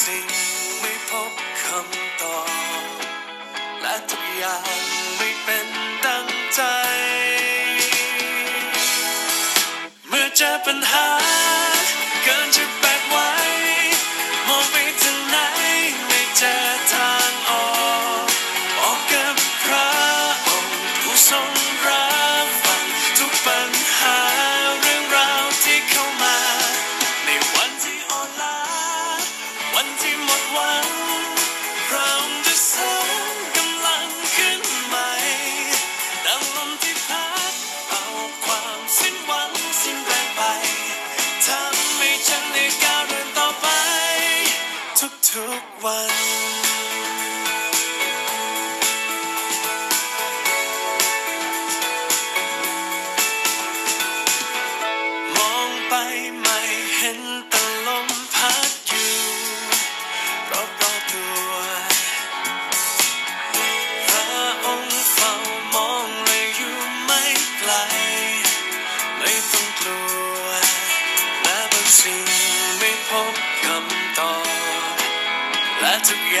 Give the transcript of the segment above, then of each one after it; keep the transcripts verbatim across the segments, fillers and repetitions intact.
สิ่งไม่พบคำตอบและทุกอย่างไม่เป็นดังใจเมื่อเจอปัญหาเกินจะแบกไว้มองไปทางไหนไม่เจอทางออกบอกกับพระองค์ผู้ทรงรับฟังทุกปัญหาเรื่องราวที่เข้ามาในวันที่อ่อนล้าวันที่หมดหวังเราจะสร้างกำลังขึ้นใหม่ดังลมที่พัดเอาความสิ้นหวังสิ้นแรงไปทำให้ฉันได้ก้าวเดินต่อไปทุกๆวันมองไปไม่เห็นแต่ลมพัดอยู่รอบๆตัวพระองค์เฝ้ามองเลยอยู่ไม่ไกลไม่ต้องกลัวและบางสิ่งไม่พบคำตอบและทุกอย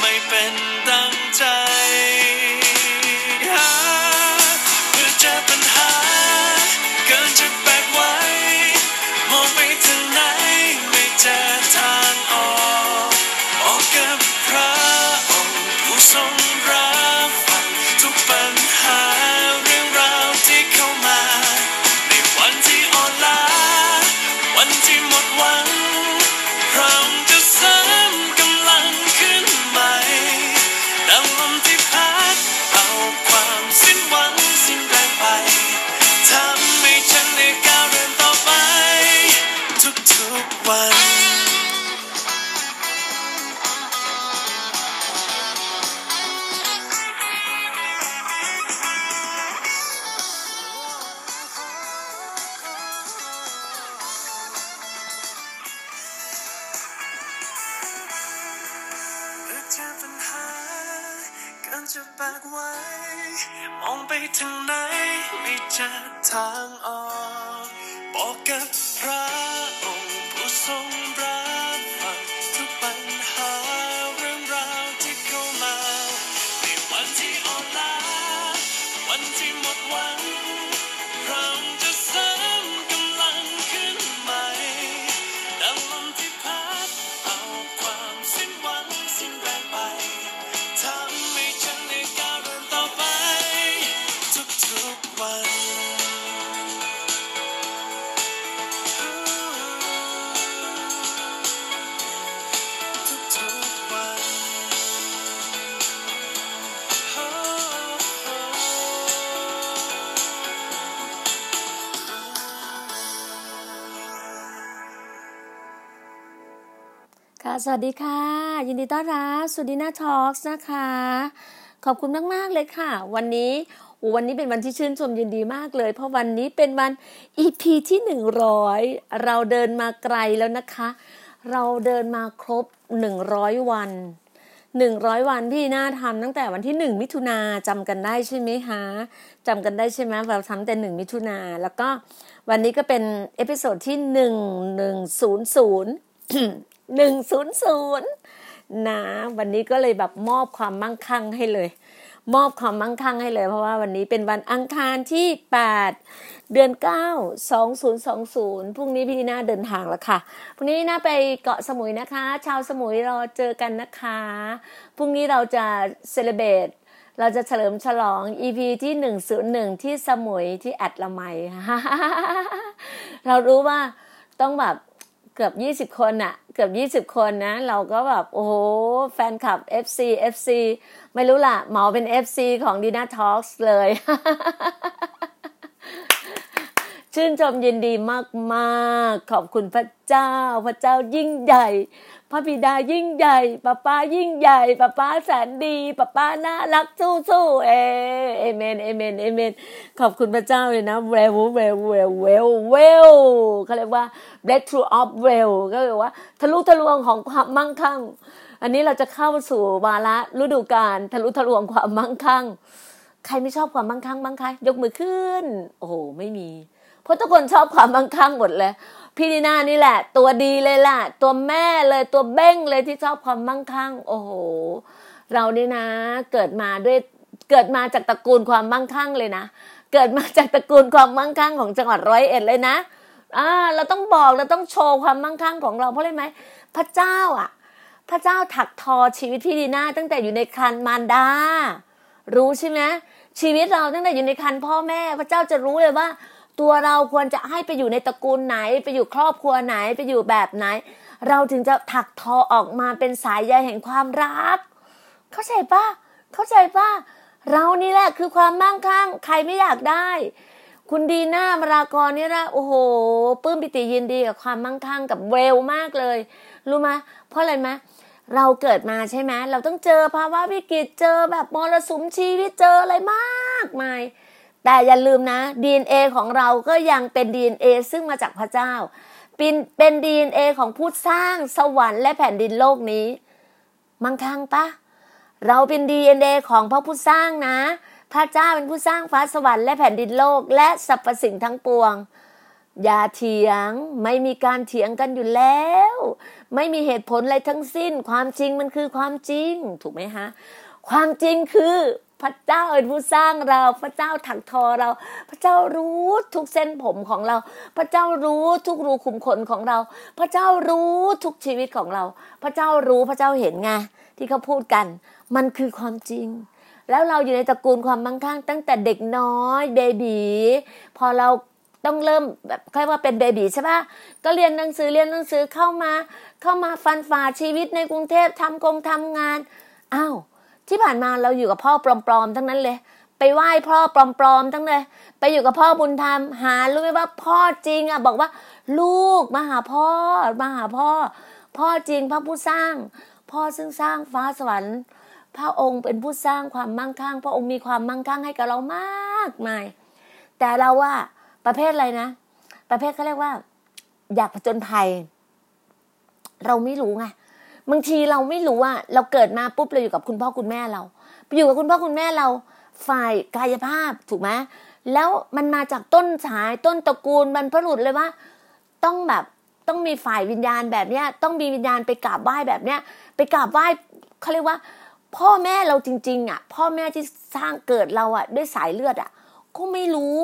ไม่เป็นดังใจเมื่อเจอปัญหาเกินจะแบกไว้มองไปทางไหนไม่เจอทางออกบอกกับพระองค์ผู้ทรงรับฟังทุกปัญหาเรื่องราวที่เข้ามาในวันที่อ่อนล้าวันที่หมดหวังเราจะสร้างกำลังขึ้นใหม่ดังลมที่พัดเอาความสิ้นหวังสิ้นแรงไปทำให้ฉันได้ก้าวเดินต่อไปทุกๆวันจะแบกไว้มองไปทางไหนไม่เจอทางออกบอกกับพระองค์ผู้ทรงรับฟังทุกปัญหาเรื่องราวที่เข้ามาในวันที่อ่อนล้าวันที่หมดหวังเราจะสร้างกำลังขึ้นใหม่ดังลมที่พัดเอาความสิ้นหวังสิ้นแรงไปทำสวัสดีค่ะยินดีต้อนรับสู่ดีน่าทอล์คนะคะขอบคุณมากๆเลยค่ะวันนี้วันนี้เป็นวันที่ชื่นชมยินดีมากเลยเพราะวันนี้เป็นวัน อี พี ที่หนึ่งร้อยเราเดินมาไกลแล้วนะคะเราเดินมาครบหนึ่งร้อยวันหนึ่งร้อยวันที่น่าทำตั้งแต่วันที่หนึ่งมิถุนาจำกันได้ใช่ไหมคะจำกันได้ใช่ไหมเราทำแต่หนึ่งมิถุนาแล้วก็วันนี้ก็เป็นเอพิโซดที่หนึ่งพัน หนึ่งร้อยนะวันนี้ก็เลยแบบมอบความมั่งคั่งให้เลยมอบความมั่งคั่งให้เลยเพราะว่าวันนี้เป็นวันอังคารที่แปดเดือนเก้า สองพันยี่สิบ พรุ่งนี้พี่ดีน่าเดินทางแล้วค่ะพรุ่งนี้น่าไปเกาะสมุยนะคะชาวสมุยรอเจอกันนะคะพรุ่งนี้เราจะเซเลเบรตเราจะเฉลิมฉลอง อี พี ที่หนึ่งร้อยหนึ่งที่สมุยที่แอดละไม เรารู้ว่าต้องแบบเกือบยี่สิบคนน่ะเกือบยี่สิบคนนะเราก็แบบโอ้โหแฟนคลับ เอฟ ซี เอฟ ซี ไม่รู้ล่ะหมอเป็น เอฟ ซี ของ Dina Talks เลย ชื่นชมยินดีมากๆขอบคุณพระเจ้าพระเจ้ายิ่งใหญ่พระบิดายิ่งใหญ่ป้าป้ายิ่งใหญ่ป้าป้าแสนดีป้าป้าน่ารักสู้ๆเอเอเมนเอเมนเอเมนขอบคุณพระเจ้าเลยนะเวลเวลเวลเวลเวลเขาเรียกว่า breakthrough of well ก็คือว่าทะลุทะลวงของความมั่งคั่งอันนี้เราจะเข้าสู่วาระฤดูกาลทะลุทะลวงความมั่งคั่งใครไม่ชอบความมั่งคั่งบ้างคะยกมือขึ้นโอ้โหไม่มีเพราะทุกคนชอบความมั่งคั่งหมดเลย พี่ดีน่านี่แหละตัวดีเลยล่ะตัวแม่เลยตัวเบ้งเลยที่ชอบความมั่งคั่งโอ้โหเรานี่นะเกิดมาด้วยเกิดมาจากตระกูลความมั่งคั่งเลยนะเกิดมาจากตระกูลความมั่งคั่งของจังหวัดร้อยเอ็ดเลยนะอ่าเราต้องบอกเราต้องโชว์ความมั่งคั่งของเราเพราะอะไรไหมพระเจ้าอ่ะพระเจ้าถักทอชีวิตพี่ดีน่าตั้งแต่อยู่ในครรภ์มารดารู้ใช่ไหมชีวิตเราตั้งแต่อยู่ในครรภ์พ่อแม่พระเจ้าจะรู้เลยว่าตัวเราควรจะให้ไปอยู่ในตระกูลไหนไปอยู่ครอบครัวไหนไปอยู่แบบไหนเราถึงจะถักทอออกมาเป็นสายใยแห่งความรักเข้าใจป่ะเข้าใจป่ะเรานี่แหละคือความมั่งคั่งใครไม่อยากได้คุณดีน่ามรากรนี่ละโอ้โหปลื้มปิติยินดีกับความมั่งคั่งกับเวลมากเลยรู้มั้ยเพราะอะไรมั้ยเราเกิดมาใช่มั้ยเราต้องเจอภาวะวิกฤตเจอแบบมรสุมชีวิตเจออะไรมากมายแต่อย่าลืมนะ ดี เอ็น เอ ของเราก็ยังเป็น ดี เอ็น เอ ซึ่งมาจากพระเจ้าเป็นเป็น ดี เอ็น เอ ของผู้สร้างสวรรค์และแผ่นดินโลกนี้มั่งคั่งปะเราเป็น ดี เอ็น เอ ของพระผู้สร้างนะพระเจ้าเป็นผู้สร้างฟ้าสวรรค์และแผ่นดินโลกและสรรพสิ่งทั้งปวงอย่าเถียงไม่มีการเถียงกันอยู่แล้วไม่มีเหตุผลอะไรทั้งสิ้นความจริงมันคือความจริงถูกไหมฮะความจริงคือพระเจ้าเป็นผู้สร้างเราพระเจ้าถักทอเราพระเจ้ารู้ทุกเส้นผมของเราพระเจ้ารู้ทุกรูขุมขนของเราพระเจ้ารู้ทุกชีวิตของเราพระเจ้ารู้พระเจ้าเห็นไงที่เขาพูดกันมันคือความจริงแล้วเราอยู่ในตระกูลความมั่งคั่งตั้งแต่เด็กน้อยเบบีพอเราต้องเริ่มแบบเรียกว่าเป็นเบบีใช่ป่ะก็เรียนหนังสือเรียนหนังสือเข้ามาเข้ามาฟันฝ่าชีวิตในกรุงเทพทำกงทำงานอ้าวที่ผ่านมาเราอยู่กับพ่อปลอมๆทั้งนั้นเลยไปไหว้พ่อปลอมๆทั้งเลยไปอยู่กับพ่อบุญธรรมหารู้ไหมว่าพ่อจริงอ่ะบอกว่าลูกมาหาพ่อมาหาพ่อพ่อจริงพระผู้สร้างพ่อซึ่งสร้างฟ้าสวรรค์พระองค์เป็นผู้สร้างความมั่งคั่งพระองค์มีความมั่งคั่งให้กับเรามากมายแต่เราว่าประเภทอะไรนะประเภทเขาเรียกว่าอยากผจญภัยเราไม่รู้ไงบางทีเราไม่รู้ว่าเราเกิดมาปุ๊บเราอยู่กับคุณพ่อคุณแม่เราไปอยู่กับคุณพ่อคุณแม่เราฝ่ายกายภาพถูกไหมแล้วมันมาจากต้นสายต้นตระกูลบรรพบุรุษเลยว่าต้องแบบต้องมีฝ่ายวิญญาณแบบเนี้ยต้องมีวิญญาณไปกราบไหว้แบบเนี้ยไปกราบไหว้เขาเรียกว่าพ่อแม่เราจริงๆอ่ะพ่อแม่ที่สร้างเกิดเราอ่ะด้วยสายเลือดอ่ะก็ไม่รู้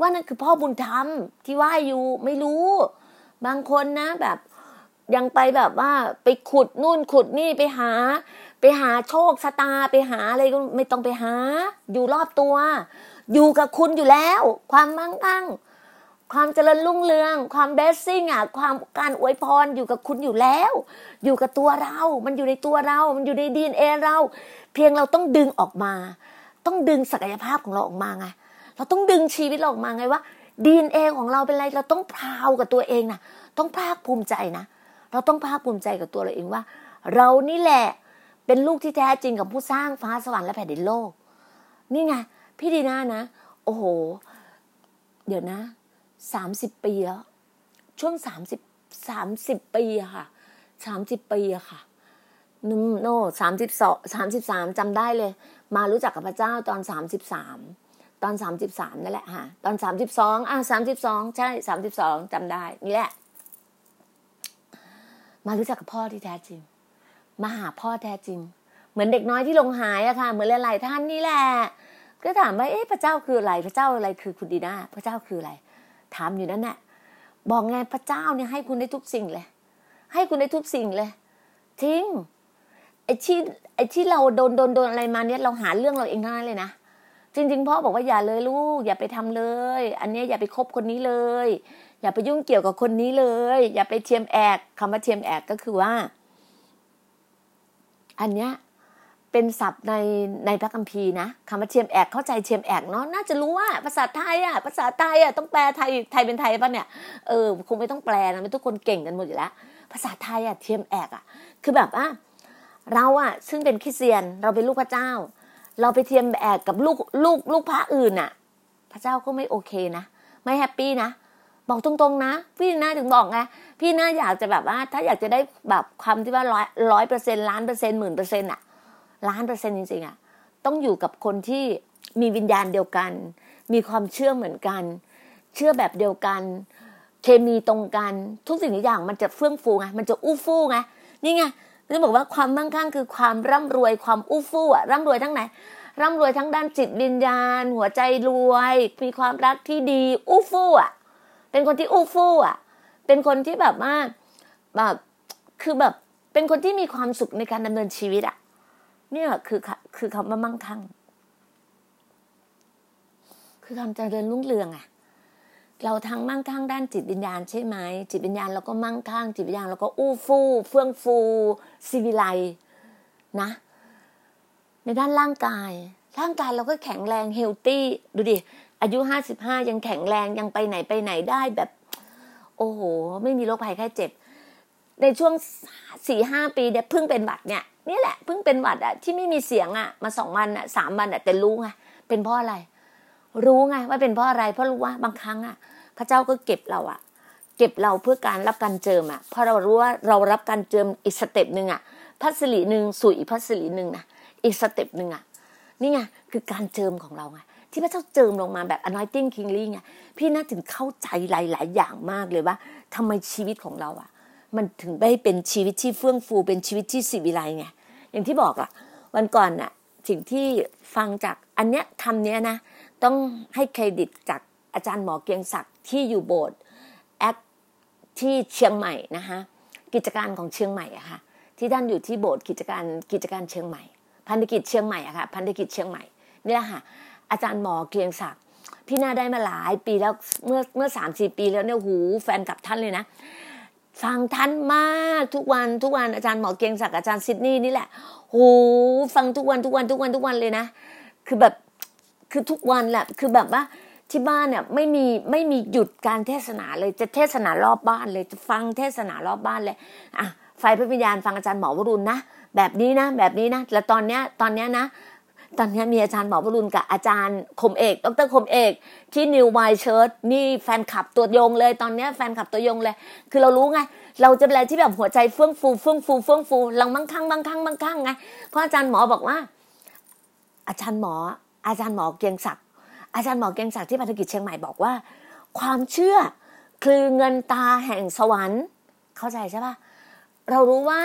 ว่านั่นคือพ่อบุญธรรมที่ไหว้อยู่ไม่รู้บางคนนะแบบยังไปแบบว่าไปขุดนู่นขุดนี่ไปหาไปหาโชคชะตาไปหาอะไรก็ไม่ต้องไปหาอยู่รอบตัวอยู่กับคุณอยู่แล้วความมั่งคั่งความเจริญรุ่งเรืองความเบสซิ่งอ่ะความการอวยพรอยู่กับคุณอยู่แล้วอยู่กับตัวเรามันอยู่ในตัวเรามันอยู่ใน ดี เอ็น เอ เราเพียงเราต้องดึงออกมาต้องดึงศักยภาพของเราออกมาไงเราต้องดึงชีวิตเราออกมาไงว่า ดี เอ็น เอ ของเราเป็นอะไรเราต้องพราวกับตัวเองนะต้องภาคภูมิใจนะเราต้องภาคภูมิใจกับตัวเราเองว่าเรานี่แหละเป็นลูกที่แท้จริงของผู้สร้างฟ้าสวรรค์และแผ่นดินโลกนี่ไงพี่ดีน่านะโอ้โหเดี๋ยวนะสามสิบปีแล้วช่วงสามสิบ สามสิบปีอะค่ะสามสิบปีอะค่ะนึมโน่สามสิบสอง สามสิบสามจำได้เลยมารู้จักกับพระเจ้าตอนสามสิบสามตอนสามสิบสามนั่นแหละฮะตอนสามสิบสองอ่ะสามสิบสองใช่สามสิบสองจำได้นี่แหละมารู้จักกับพ่อที่แท้จริงมาหาพ่อแท้จริงเหมือนเด็กน้อยที่หลงหายอะค่ะเหมือนหลายๆท่านนี่แหละก็ถามว่าเอ๊ะพระเจ้าคืออะไรพระเจ้าอะไรคือคุณดีน่าพระเจ้าคืออะไรถามอยู่นั่นแหละบอกไงพระเจ้าเนี่ยให้คุณได้ทุกสิ่งเลยให้คุณได้ทุกสิ่งเลยทิ้งไอ้ที่ไอ้ที่เราโดนโดนโดนอะไรมาเนี่ยเราหาเรื่องเราเองทั้งนั้นเลยนะจริงๆพ่อบอกว่าอย่าเลยลูกอย่าไปทำเลยอันนี้อย่าไปคบคนนี้เลยอย่าไปยุ่งเกี่ยวกับคนนี้เลยอย่าไปเทียมแอกคำว่าเทียมแอกก็คือว่าอันเนี้ยเป็นศัพท์ในในพระคัมภีร์นะคำว่าเทียมแอกเข้าใจเทียมแอกเนาะน่าจะรู้ว่าภาษาไทยอ่ะภาษาไทยอ่ะต้องแปลไทยไทยเป็นไทยป่ะเนี่ยเออคงไม่ต้องแปลนะทุกคนเก่งกันหมดอยู่แล้วภาษาไทยอ่ะเทียมแอกอ่ะคือแบบว่าเราอ่ะซึ่งเป็นคริสเตียนเราเป็นลูกพระเจ้าเราไปเทียมแอกกับลูกลูกลูกพระอื่นอ่ะพระเจ้าก็ไม่โอเคนะไม่แฮปปี้นะบอกตรงๆนะพี่น่าถึงบอกไงพี่น่าอยากจะแบบว่าถ้าอยากจะได้แบบความที่ว่าร้อยเปอร์เซ็นต์ล้านเปอร์เซ็นต์หมื่นเปอร์เซ็นต์อ่ะล้านเปอร์เซ็นต์จริงๆอ่ะต้องอยู่กับคนที่มีวิญญาณเดียวกันมีความเชื่อเหมือนกันเชื่อแบบเดียวกัน เคมีตรงกันทุกสิ่งทุกอย่างมันจะเฟื่องฟูไงมันจะอู้ฟู่ไงนี่ไงนี่บอกว่าความมั่งคั่งคือความร่ำรวยความอู้ฟู่อะร่ำรวยทั้งไหนร่ำรวยทั้งด้านจิตวิญญาณหัวใจรวยมีความรักที่ดีอู้ฟู่อะเป็นคนที่อู้ฟู่อะเป็นคนที่แบบว่าแบบคือแบบเป็นคนที่มีความสุขในการดำเนินชีวิตอะเนี่ยคือคือคำว่ามั่งคั่งคือความเจริญรุ่งเรืองอะเราทั้งมั่งคั่งด้านจิตวิญญาณใช่ไหมจิตวิญญาณเราก็มั่งคั่งจิตวิญญาณเราก็อู้ฟู่เฟื่องฟูสิวิไลนะในด้านร่างกายร่างกายเราก็แข็งแรงเฮลตี้ดูดิอายุห้าสิบห้ายังแข็งแรงยังไปไหนไปไหนได้แบบโอ้โหไม่มีโรคภัยแค่เจ็บในช่วง สี่ห้า ปีเนี่ยเพิ่งเป็นหวัดเนี่ยนี่แหละเพิ่งเป็นหวัดอะที่ไม่มีเสียงอะมาสองวันอะสามวันอะแต่รู้ไงเป็นเพราะอะไรรู้ไงว่าเป็นเพราะอะไรเพราะรู้ว่าบางครั้งอะพระเจ้าก็เก็บเราอะเก็บเราเพื่อการรับการเจิมอะเพราะเรารู้ว่าเรารับการเจิมอีกสเต็ปนึงอะพัสลีนึงสู่อีกพัสลีนึงนะอีกสเต็ปนึงอะนี่ไงคือการเจิมของเราไงที่พระเจ้าเจิมลงมาแบบ anointing kingly ไงพี่น่าถึงเข้าใจหลายๆอย่างมากเลยว่าทำไมชีวิตของเราอะมันถึงได้เป็นชีวิตที่เฟื่องฟูเป็นชีวิตที่สิวิไลไงอย่างที่บอกอะวันก่อนอะสิ่งที่ฟังจากอันเนี้ยคำเนี้ยนะต้องให้เครดิตจากอาจารย์หมอเกียงศักดิ์ที่อยู่โบสถ์แอคที่เชียงใหม่นะคะกิจการของเชียงใหม่อะค่ะที่ท่านอยู่ที่โบสถ์กิจการกิจการเชียงใหม่พันธกิจเชียงใหม่อะค่ะพันธกิจเชียงใหม่นี่แหละค่ะอาจารย์หมอเกียงศักดิ์พี่น่าได้มาหลายปีแล้วเมื่อเมื่อสามสี่ปีแล้วเนี่ยหูแฟนกับท่านเลยนะฟังท่านมากทุกวันทุกวันอาจารย์หมอเกียงศักดิ์อาจารย์ซิดนีย์นี่แหละโหฟังทุกวันทุกวันทุกวันทุกวันเลยนะคือแบบคือทุกวันแหละคือแบบว่าที่บ้านเนี่ยไม่มีไม่มีหยุดการเทศนาเลยจะเทศนารอบบ้านเลยจะฟังเทศนารอบบ้านเลยอ่ะไฟพระวิญญาณฟังอาจารย์หมอวรุณนะแบบนี้นะแบบนี้นะแล้วตอนเนี้ยตอนเนี้ยนะตอนนี้มีอาจารย์หมอวรุณกับอาจารย์คมเอกดรคมเอกที่นิวไวท์เชิร์ชนี่แฟนคลับตัวยงเลยตอนนี้แฟนคลับตัวยงเลยคือเรารู้ไงเราจะเป็นอะไรที่แบบหัวใจเฟื่องฟูเฟื่องฟูเฟื่องฟูเรามั่งคั่งมั่งคั่งมั่งคั่งไงเพราะอาจารย์หมอบอกว่าอาจารย์หมออาจารย์หมอเกียงศักดิ์อาจารย์หมอเกียงศักดิ์ที่พันธกิจเชียงใหม่บอกว่าความเชื่อคือเงินตาแห่งสวรรค์เข้าใจใช่ป่ะเรารู้ว่า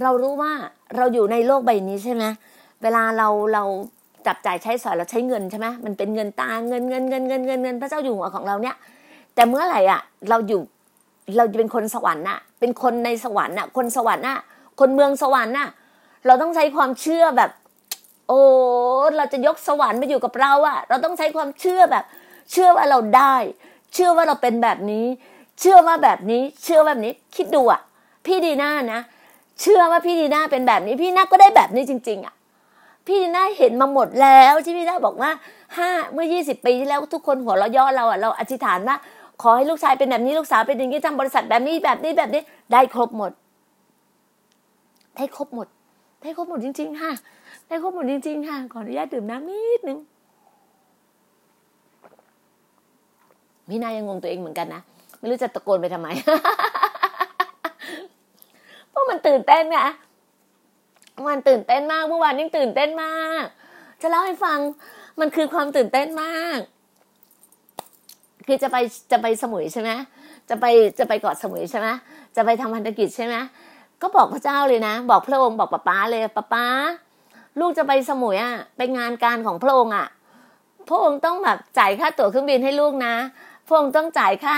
เรารู้ว่าเราอยู่ในโลกใบนี้ใช่ไหมเวลาเราเราจับจ่ายใช้สอยเราใช้เงินใช่ไหมมันเป็นเงินตาเงินเงินเงินเงินเงินเงินพระเจ้าอยู่หัวของเราเนี่ยแต่เมื่อไหร่อ่ะเราอยู่เราจะเป็นคนสวรรค์น่ะเป็นคนในสวรรค์น่ะคนสวรรค์น่ะคนเมืองสวรรค์น่ะเราต้องใช้ความเชื่อแบบโอ้เราจะยกสวรรค์มาอยู่กับเราอ่ะเราต้องใช้ความเชื่อแบบเชื่อว่าเราได้เชื่อว่าเราเป็นแบบนี้เชื่อว่าแบบนี้เชื่อแบบนี้คิดดูอ่ะพี่ดีน่านะเชื่อว่าพี่ดีน่าเป็นแบบนี้พี่น่าก็ได้แบบนี้จริงๆอ่ะพี่ดีน่าเห็นมาหมดแล้วที่พี่ดีน่าบอกว่าห้าเมื่อยี่สิบปีที่แล้วทุกคนหัวเราะย่อเราอ่ะเราอธิษฐานว่าขอให้ลูกชายเป็นแบบนี้ลูกสาวเป็นอย่างนี้ทำบริษัทแบบนี้แบบนี้แบบนี้ได้ครบหมดได้ครบหมดได้ครบหมดจริงๆค่ะได้ครบหมดจริงๆค่ะขออนุญาตดื่มน้ำนิดนึงพี่นายยังงงตัวเองเหมือนกันนะไม่รู้จะตะโกนไปทำไม เพราะมันตื่นเต้นไงมันตื่นเต้นมากเมื่อวานนี้ตื่นเต้นมากจะเล่าให้ฟังมันคือความตื่นเต้นมากคือจะไปจะไปสมุยใช่ไหมจะไปจะไปเกาะสมุยใช่ไหมจะไปทำพันธกิจใช่ไหมก็บอกพระเจ้าเลยนะบอกพระองค์บอกป๊าป๊าเลยป๊าป๊าลูกจะไปสมุยอ่ะไปงานการของพระองค์อ่ะพระองค์ต้องแบบจ่ายค่าตั๋วเครื่องบินให้ลูกนะพระองค์ต้องจ่ายค่า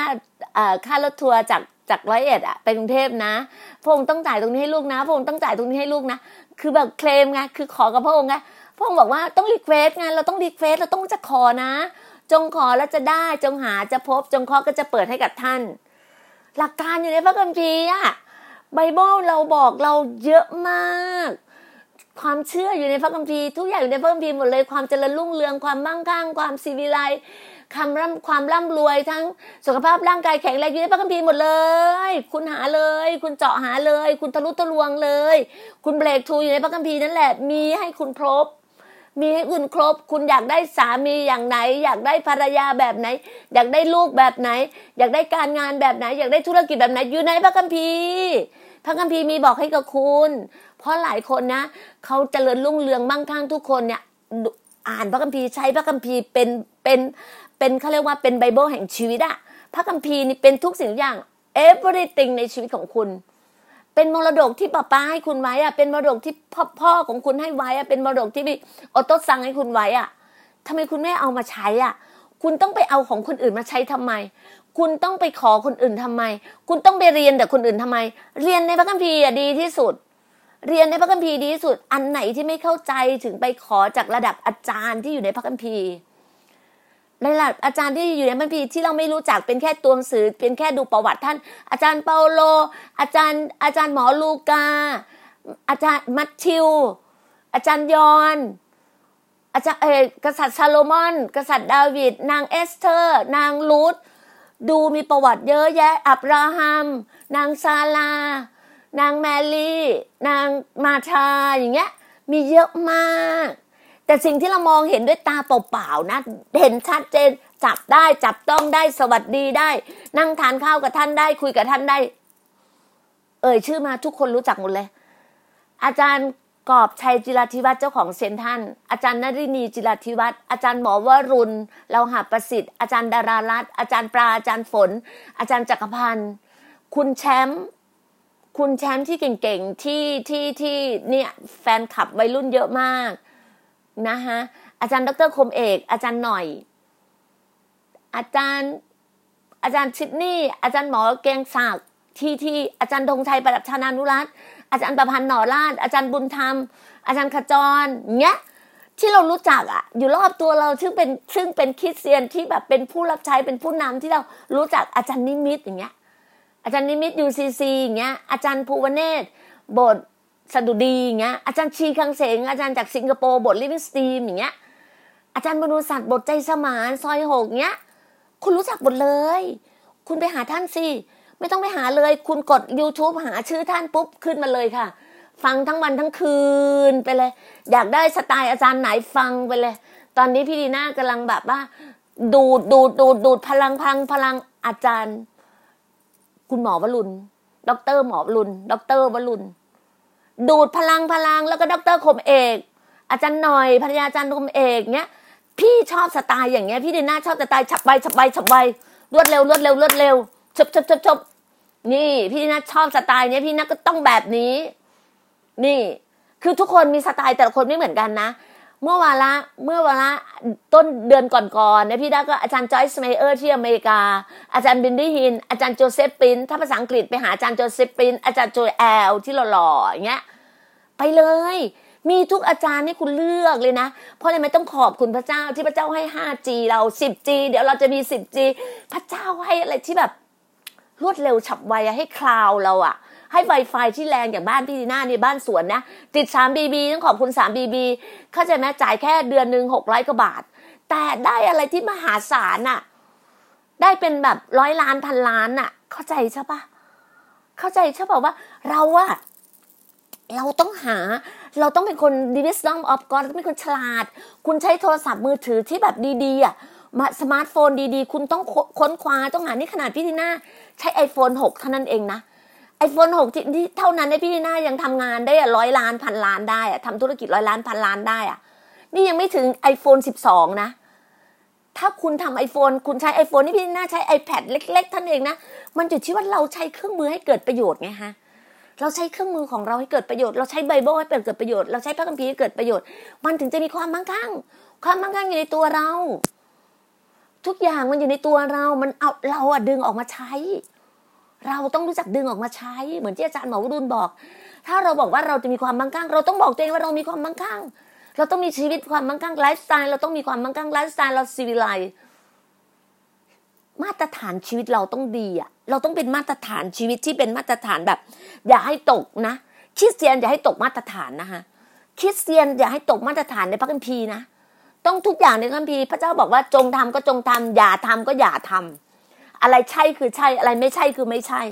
เอ่อค่ารถทัวร์จากจากร้อยเอ็ดอ่ะไปกรุงเทพนะพระองค์ต้องจ่ายตรงนี้ให้ลูกนะพระองค์ต้องจ่ายตรงนี้ให้ลูกนะคือแบบเคลมไงคือขอกับพระองค์ไงพระองค์บอกว่าต้องรีเควสไงเราต้องรีเควสเราต้องจะขอนะจงขอแล้วจะได้จงหาจะพบจงเคาะก็จะเปิดให้กับท่านหลักการอยู่ในพระคัมภีร์อะไบเบิลเราบอกเราเยอะมากความเชื่ออยู่ในพระคัมภีร์ทุกอย่างอยู่ในพระคัมภีร์หมดเลยความเจริญรุ่งเรืองความมั่งคั่งความสิวิไลคำร่ำความร่ำรวยทั้งสุขภาพร่างกายแข็งแรงอยู่ในพระคัมภีร์หมดเลยคุณหาเลยคุณเจาะหาเลยคุณทะลุทะลวงเลยคุณเบรกทูอยู่ในพระคัมภีร์นั่นแหละมีให้คุณครบมีให้คุณครบคุณอยากได้สามีอย่างไหนอยากได้ภรรยาแบบไหนอยากได้ลูกแบบไหนอยากได้การงานแบบไหนอยากได้ธุรกิจแบบไหนอยู่ในพระคัมภีร์พระคัมภีร์มีบอกให้กับคุณเพราะหลายคนนะเขาเจริญรุ่งเรืองมั่งคั่งทุกคนเนี่ยอ่านพระคัมภีร์ใช้พระคัมภีร์เป็นเป็นเป็นเขาเรียกว่าเป็นไบเบิลแห่งชีวิตอะ พระคัมภีร์นี่เป็นทุกสิ่งทุกอย่าง everything ในชีวิตของคุณเป็นมรดกที่ป้าป้าให้คุณไว้อะเป็นมรดกที่พ่อพ่อของคุณให้ไว้อะเป็นมรดกที่ออโต้สั่งให้คุณไว้อะทำไมคุณไม่เอามาใช้อ่ะคุณต้องไปเอาของคนอื่นมาใช้ทำไมคุณต้องไปขอคนอื่นทำไมคุณต้องไปเรียนแต่คนอื่นทำไมเรียนในพระคัมภีร์ดีที่สุดเรียนในพระคัมภีร์ดีที่สุดอันไหนที่ไม่เข้าใจถึงไปขอจากระดับอาจารย์ที่อยู่ในพระคัมภีร์ระดับอาจารย์ที่อยู่ในพระคัมภีร์ที่เราไม่รู้จักเป็นแค่ตัวหนังสือเป็นแค่ดูประวัติท่านอาจารย์เปาโลอาจารย์อาจารย์หมอลูกาอาจารย์มัทธิวอาจารย์ยอนอาจารย์เอ่อกษัตริย์ซาโลมอนกษัตริย์ดาวิดนางเอสเธอร์นางรูธดูมีประวัติเยอะแยะอับราฮัมนางซาลานางแมรี่นางมาธาอย่างเงี้ยมีเยอะมากแต่สิ่งที่เรามองเห็นด้วยตาเปล่าๆนะเห็นชัดเจนจับได้จับต้องได้สวัสดีได้นั่งทานข้าวกับท่านได้คุยกับท่านได้เอ่ยชื่อมาทุกคนรู้จักหมดเลยอาจารย์กอบชัยจิราธิวัฒน์เจ้าของเซนทรัลอาจารย์นฤณีจิราธิวัฒน์อาจารย์หมอวรุณเราหาประสิทธิ์อาจารย์ดารารัตน์อาจารย์ปลาอาจารย์ฝนอาจารย์จักรพันธ์คุณแชมป์คุณแชมป์ที่เก่งๆที่ที่ที่เนี่ยแฟนคลับวัยรุ่นเยอะมากนะฮะอาจารย์ดร.คมเอกอาจารย์หน่อยอาจารย์อาจารย์ชิดนี่อาจารย์หมอเกงศักดิ์ที่ที่อาจารย์ธงชัยประดับชานานุรัตน์อาจารย์ประพันธ์หน่อราชอาจารย์บุญธรรมอาจารย์ขจรเงี้ยที่เรารู้จักอ่ะอยู่รอบตัวเราซึ่งเป็นซึ่งเป็นคริสเตียนที่แบบเป็นผู้รับใช้เป็นผู้นำที่เรารู้จักอาจารย์นิมิตอย่างเงี้ยอาจารย์นิมิต ยู ซี ซี อย่างเงี้ยอาจารย์ภูวเนศบทสดุดีอย่างเงี้ยอาจารย์ชีคังเสงอาจารย์จากสิงคโปร์บท Living Stream อย่างเงี้ยอาจารย์มนุษย์บทใจสมานซอยหกเงี้ยคุณรู้จักหมดเลยคุณไปหาท่านสิไม่ต้องไปหาเลยคุณกด YouTube หาชื่อท่านปุ๊บขึ้นมาเลยค่ะฟังทั้งวันทั้งคืนไปเลยอยากได้สไตล์อาจารย์ไหนฟังไปเลยตอนนี้พี่ดีน่ากำลังแบบว่าดูดดูดดูดดูดพลังพังพลังอาจารย์คุณหมอวรุณดร.หมอวรุณดร.วรุณดูดพลังพลังแล้วก็ดร.คมเอกอาจารย์หน่อยภรรยาอาจารย์คมเอกเนี้ยพี่ชอบสไตล์อย่างเงี้ยพี่ดีน่าชอบสไตล์ฉับไวฉับไวฉับไวรวดเร็วรวดเร็วรวดเร็วชบชบชบชบนี่พี่นะชอบสไตล์เนี้ยพี่นะก็ต้องแบบนี้นี่คือทุกคนมีสไตล์แต่ละคนไม่เหมือนกันนะเมื่อวาระเมื่อวาระต้นเดือนก่อนๆเนี่ยพี่นะก็อาจารย์จอยส์เมเยอร์ที่อเมริกาอาจารย์บินดี้ฮินอาจารย์โจเซฟปินถ้าภาษาอังกฤษไปหาอาจารย์โจเซฟปินอาจารย์โจแอลที่หล่อๆอย่างเงี้ยไปเลยมีทุกอาจารย์ให้คุณเลือกเลยนะเพราะอะไรไม่ต้องขอบคุณพระเจ้าที่พระเจ้าให้ ห้าจี เรา สิบจี เดี๋ยวเราจะมี สิบจี พระเจ้าให้อะไรที่แบบรวดเร็วฉับไวให้คลาวเราอะให้ Wi-Fi ที่แรงอย่างบ้านพี่ดีน่าในบ้านสวนนะติด ทรีบีบี ต้องขอบคุณ ทรีบีบี เข้าใจไหมจ่ายแค่เดือนนึงหกร้อยกว่าบาทแต่ได้อะไรที่มหาศาลน่ะได้เป็นแบบร้อยล้านพันล้านน่ะเข้าใจใช่ปะเข้าใจใช่ป่ะว่าเราอะเราต้องหาเราต้องเป็นคน Wisdom of God ต้องเป็นคนฉลาดคุณใช้โทรศัพท์มือถือที่แบบดีๆอะสมาร์ทโฟนดีๆคุณต้องค้นคว้าต้องหานี่ขนาดพี่ดีน่าใช้ ไอโฟนหก เท่านั้นเองนะ ไอโฟนหก ที่เท่านั้นได้พี่ดีน่ายังทำงานได้อะร้อยล้านพันล้านได้อะทำธุรกิจร้อยล้านพันล้านได้อะนี่ยังไม่ถึง ไอโฟนสิบสอง นะถ้าคุณทำ iPhone คุณใช้ iPhone นี่พี่ดีน่าใช้ iPad เล็กๆท่านเองนะมันอยู่ที่ว่าเราใช้เครื่องมือให้เกิดประโยชน์ไงฮะเราใช้เครื่องมือของเราให้เกิดประโยชน์เราใช้ไบเบิลให้เกิดประโยชน์เราใช้พระคัมภีร์ให้เกิดประโยชน์มันถึงจะมีความมั่งคั่งความมั่งคั่งอยู่ในตัวเราทุกอย่างมันอยู่ในตัวเรามันเอาเราอะดึงออกมาใช้เราต้องรู้จักดึงออกมาใช้เหมือนที่อาจารย์หมอวรุณบอกถ้าเราบอกว่าเราจะมีความมั่งคั่งเราต้องบอกตัวเองว่าเรามีความมั่งคั่งเราต้องมีชีวิตความมั่งคั่งไลฟ์สไตล์เราต้องมีความมั่งคั่งไลฟ์สไตล์เราซีวิไลมาตรฐานชีวิตเราต้องดีอะเราต้องเป็นมาตรฐานชีวิตที่เป็นมาตรฐานแบบอย่าให้ตกนะคริสเตียนอย่าให้ตกมาตรฐานนะคะคริสเตียนอย่าให้ตกมาตรฐานในพระคัมภีร์นะต้องทุกอย่างในคัมภีร์พระเจ้าบอกว่าจงทำก็จงทำอย่าทำก็อย่าทำอะไรใช่คือใช่อะไรไม่ใช่คือไม่ใช่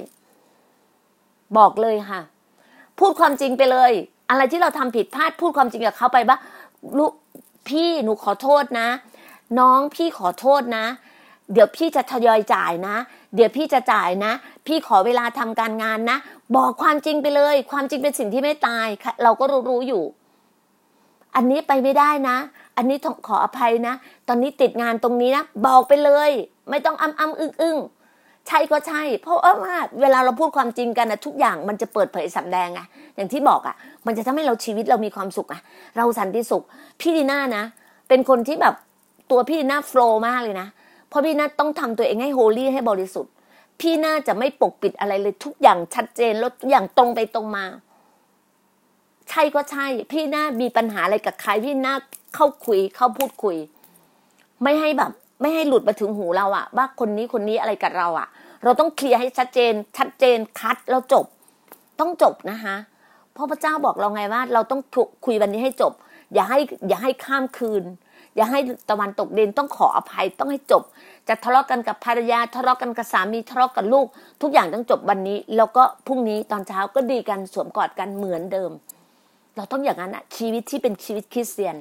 บอกเลยค่ะพูดความจริงไปเลยอะไรที่เราทำผิดพลาดพูดความจริงกับเขาไปว่าลูกพี่หนูขอโทษนะน้องพี่ขอโทษนะเดี๋ยวพี่จะทยอยจ่ายนะเดี๋ยวพี่จะจ่ายนะพี่ขอเวลาทำการงานนะบอกความจริงไปเลยความจริงเป็นสิ่งที่ไม่ตายเราก็รู้ๆอยู่อันนี้ไปไม่ได้นะอันนี้ขออภัยนะตอนนี้ติดงานตรงนี้นะบอกไปเลยไม่ต้องอ้ำอ้ำอึ้งอึ้ง ใช่ก็ใช่เพราะว่าเวลาเราพูดความจริงกันนะทุกอย่างมันจะเปิดเผยสำแดงไงอย่างที่บอกอ่ะมันจะทำให้เราชีวิตเรามีความสุขอ่ะเราสันติสุขพี่ดีน่านะเป็นคนที่แบบตัวพี่ดีน่าโฟล์มากเลยนะเพราะพี่น่าต้องทำตัวเองให้โฮลี่ให้บริสุทธิ์พี่น่าจะไม่ปกปิดอะไรเลยทุกอย่างชัดเจนแล้วอย่างตรงไปตรงมาใช่ก็ใช่พี่น่ามีปัญหาอะไรกับใครพี่น่าเข้าคุยเข้าพูดคุยไม่ให้แบบไม่ให้หลุดมาถึงหูเราอะว่าคนนี้คนนี้อะไรกับเราอะเราต้องเคลียร์ให้ชัดเจนชัดเจนคัดแล้วจบต้องจบนะคะเพราะพระเจ้าบอกเราไงว่าเราต้องคุยวันนี้ให้จบอย่าให้อย่าให้ข้ามคืนอย่าให้ตะวันตกดินต้องขออภัยต้องให้จบจะทะเลาะกันกับภรรยาทะเลาะกันกับสามีทะเลาะกับลูกทุกอย่างต้องจบวันนี้แล้วก็พรุ่งนี้ตอนเช้าก็ดีกันสวมกอดกันเหมือนเดิมเราต้องอย่างนั้นอะชีวิตที่เป็นชีวิตคริสเตียน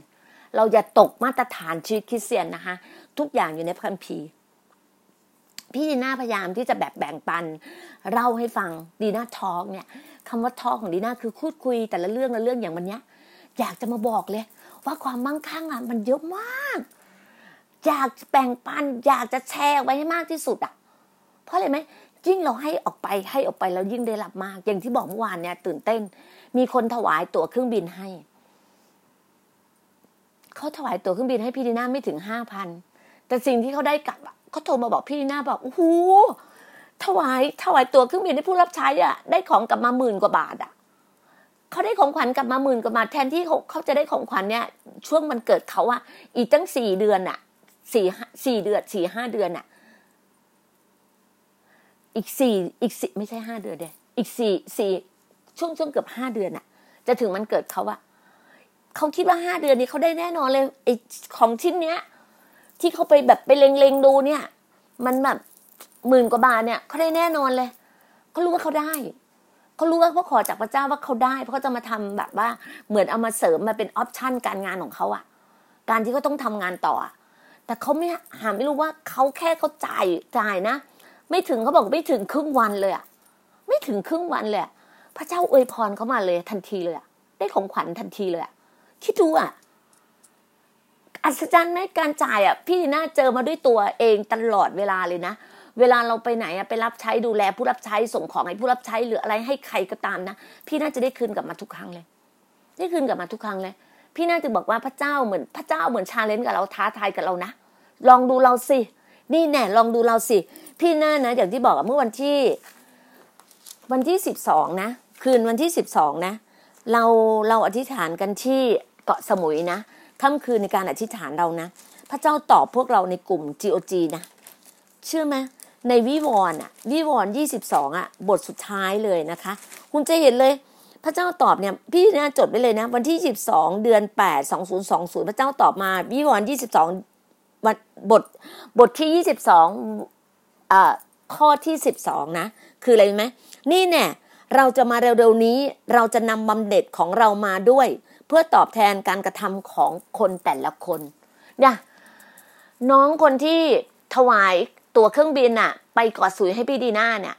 เราอย่าตกมาตรฐานชีวิตคริสเตียนนะคะทุกอย่างอยู่ในพระคัมภีร์พี่ดีน่าพยายามที่จะแบบแบ่งปันเล่าให้ฟังดีน่าทอล์กเนี่ยคำว่าทอล์กของดีน่าคือพูดคุยแต่ละเรื่องละเรื่องอย่างวันเนี้ยอยากจะมาบอกเลยว่าความมั่งคั่งอ่ะมันเยอะมากอยากแบ่งปันอยากจะแชร์ไว้ให้มากที่สุดอ่ะเพราะอะไรไหมยิ่งเราให้ออกไปให้ออกไปแล้วยิ่งได้รับมากอย่างที่บอกเมื่อวานเนี่ยตื่นเต้นมีคนถวายตั๋วเครื่องบินให้เขาถวายตั๋วเครื่องบินให้พี่ดีน่าไม่ถึง ห้าพัน แต่สิ่งที่เขาได้กลับอ่ะเขาโทรมาบอกพี่ดีน่าบอกโอ้โหถวายถวายตั๋วเครื่องบินให้ผู้รับใช้อ่ะได้ของกลับมาหมื่นกว่าบาทอ่ะเขาได้ของขวัญกลับมาหมื่นกว่าบาทแทนที่เขาเขาจะได้ของขวัญเนี่ยช่วงมันเกิดเขาอ่ะอีกตั้งสี่เดือนอ่ะ4 4เดือน สี่ถึงห้า เดือนอ่ะอีกสี่อีกสิไม่ใช่ห้าเดือนเด้ออีกสี่ สี่ช่วงช่วงเกือบห้าเดือนอ่ะจะถึงมันเกิดเขาอ่ะเขาคิดว่าห้าเดือนนี้เขาได้แน่นอนเลยไอ้ของชิ้นเนี้ยที่เขาไปแบบไปเล็งๆดูเนี่ยมันแบบหมื่นกว่าบาทเนี่ยเขาได้แน่นอนเลยเขารู้ว่าเขาได้เขารู้ว่าเขาขอจากพระเจ้าว่าเขาได้เพราะเขาจะมาทำแบบว่าเหมือนเอามาเสริมมาเป็นออปชั่นการงานของเขาอะการที่เขาต้องทำงานต่อแต่เขาไม่หาไม่รู้ว่าเขาแค่เขาจ่ายจ่ายนะไม่ถึงเขาบอกไม่ถึงครึ่งวันเลยอะไม่ถึงครึ่งวันเลยพระเจ้าอวยพรเขามาเลยทันทีเลยอะได้ของขวัญทันทีเลยอะคิดดูอ่ะอัศจรรย์ไหมการจ่ายอ่ะพี่ดีน่าเจอมาด้วยตัวเองตลอดเวลาเลยนะเวลาเราไปไหนอ่ะไปรับใช้ดูแลผู้รับใช้ส่งของให้ผู้รับใช้หรืออะไรให้ใครก็ตามนะพี่น่าจะได้คืนกลับมาทุกครั้งเลยได้คืนกลับมาทุกครั้งเลยพี่น่าจะบอกว่าพระเจ้าเหมือนพระเจ้าเหมือนชาเลนจ์กับเราท้าทายกับเรานะลองดูเราสินี่แน่ลองดูเราสิพี่น่านะอย่างที่บอกอ่ะเมื่อวันที่วันที่สิบสองนะคืนวันที่สิบสองนะเราเราอธิษฐานกันที่เกาะสมุยนะค่ำคืนในการอธิษฐานเรานะพระเจ้าตอบพวกเราในกลุ่ม จี โอ จี นะเชื่อไหมในวิวรณ์อ่ะวิวรณ์ยี่สิบสองอ่ะบทสุดท้ายเลยนะคะคุณจะเห็นเลยพระเจ้าตอบเนี่ยพี่น่าจดไว้เลยนะวันที่ยี่สิบสองเดือนแปด สองพันยี่สิบพระเจ้าตอบมาวิวรณ์ยี่สิบสองวันบทบทที่ยี่สิบสองเอ่อข้อที่สิบสองนะคืออะไรมั้ยนี่แน่เราจะมาเร็วๆนี้เราจะนำบำเหน็จของเรามาด้วยเพื่อตอบแทนการกระทำของคนแต่ละคนเนี่ยน้องคนที่ถวายตั๋วเครื่องบินน่ะไปเกาะสมุยให้พี่ดีน่าเนี่ย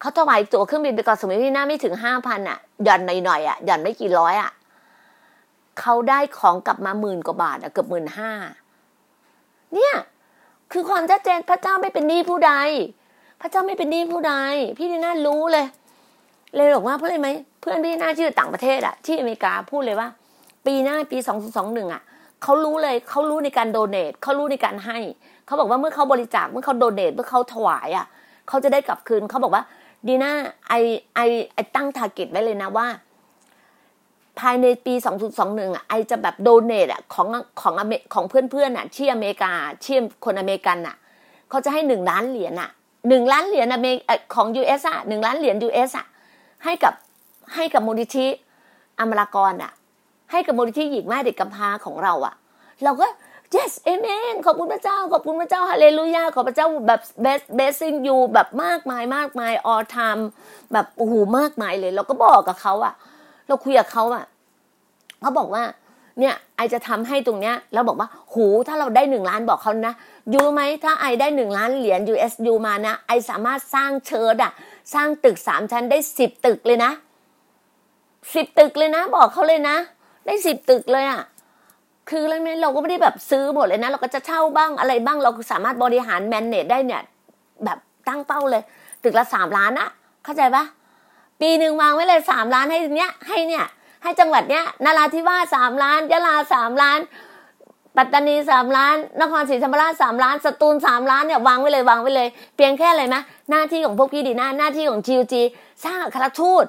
เขาถวายตั๋วเครื่องบินไปเกาะสมุยพี่ดีน่าไม่ถึง ห้าพัน น่ะหย่อนหน่อยๆอ่ะหย่อนไม่กี่ร้อยอ่ะเขาได้ของกลับมาหมื่นกว่าบาทอ่ะเกือบ หนึ่งหมื่นห้าพัน เนี่ยคือความชัดเจนพระเจ้าไม่เป็นหนี้ผู้ใดพระเจ้าไม่เป็นหนี้ผู้ใดพี่ดีน่ารู้เลยเลยบอกว่าเพื่อนไหมเพื่อนพี่น่าชื่อต่างประเทศอะที่อเมริกาพูดเลยว่าปีหน้าปีสองพันยี่สิบเอ็ดอะเขารู้เลยเขารู้ในการโดเนทเขารู้ในการให้เขาบอกว่าเมื่อเขาบริจาคเมื่อเขาโดเนทเมื่อเขาถวายอะเขาจะได้กลับคืนเขาบอกว่าดีน่าไอไอไอตั้งทาร์เก็ตไว้เลยนะว่าภายในปีสองพันยี่สิบเอ็ดอะไอจะแบบโดเนทอะของของอเมของเพื่อนเพื่อนอะที่อเมริกาที่คนอเมริกันอะเขาจะให้หนึ่งล้านเหรียญอะหนึ่งล้านเหรียญอเมริกของ ยู เอส อะหนึ่งล้านเหรียญ ยู เอส อะให้กับให้กับมูลนิธิอมรากรอ่ะให้กับมูลนิธิหญิงแม่เด็กกำพร้าของเราอ่ะเราก็ yes amen ขอบคุณพระเจ้าขอบคุณพระเจ้าฮาเลลูยาขอบพระเจ้าแบบ blessing you แบบมากมายมากมาย all time แบบโอ้โหมากมายเลยเราก็บอกกับเขาอ่ะเราคุยกับเขาอ่ะเขาบอกว่าเนี่ยไอจะทำให้ตรงเนี้ยแล้วบอกว่าโหถ้าเราได้หนึ่งล้านบอกเขานะยูรู้ไหมถ้าไอได้หนึ่งล้านเหรียญ ยู เอส ยู มานะไอสามารถสร้างเชิดอ่ะสร้างตึกสามชั้นได้สิบตึกเลยนะสิบตึกเลยนะบอกเขาเลยนะได้สิบตึกเลยอ่ะคืออะไรมั้ยเราก็ไม่ได้แบบซื้อหมดเลยนะเราก็จะเช่าบ้างอะไรบ้างเราสามารถบริหารแมเนจได้เนี่ยแบบ ตั้งเป้าเลยตึกละสามล้านนะเข้าใจปะปีหนึ่งวางไว้เลยสามล้านให้เนี้ยให้เนี่ยให้จังหวัดเนี้ยนราธิวาสสามล้านยะลาสามล้านปัตตานีสามล้านนครศรีธรรมราชสามล้านสตูลสามล้านเนี่ยวางไว้เลยวางไว้เลยเพียงแค่อะไรนะหน้าที่ของพวกพี่ดีนะหน้าที่ของ จี โอ จี สร้างอัครทูต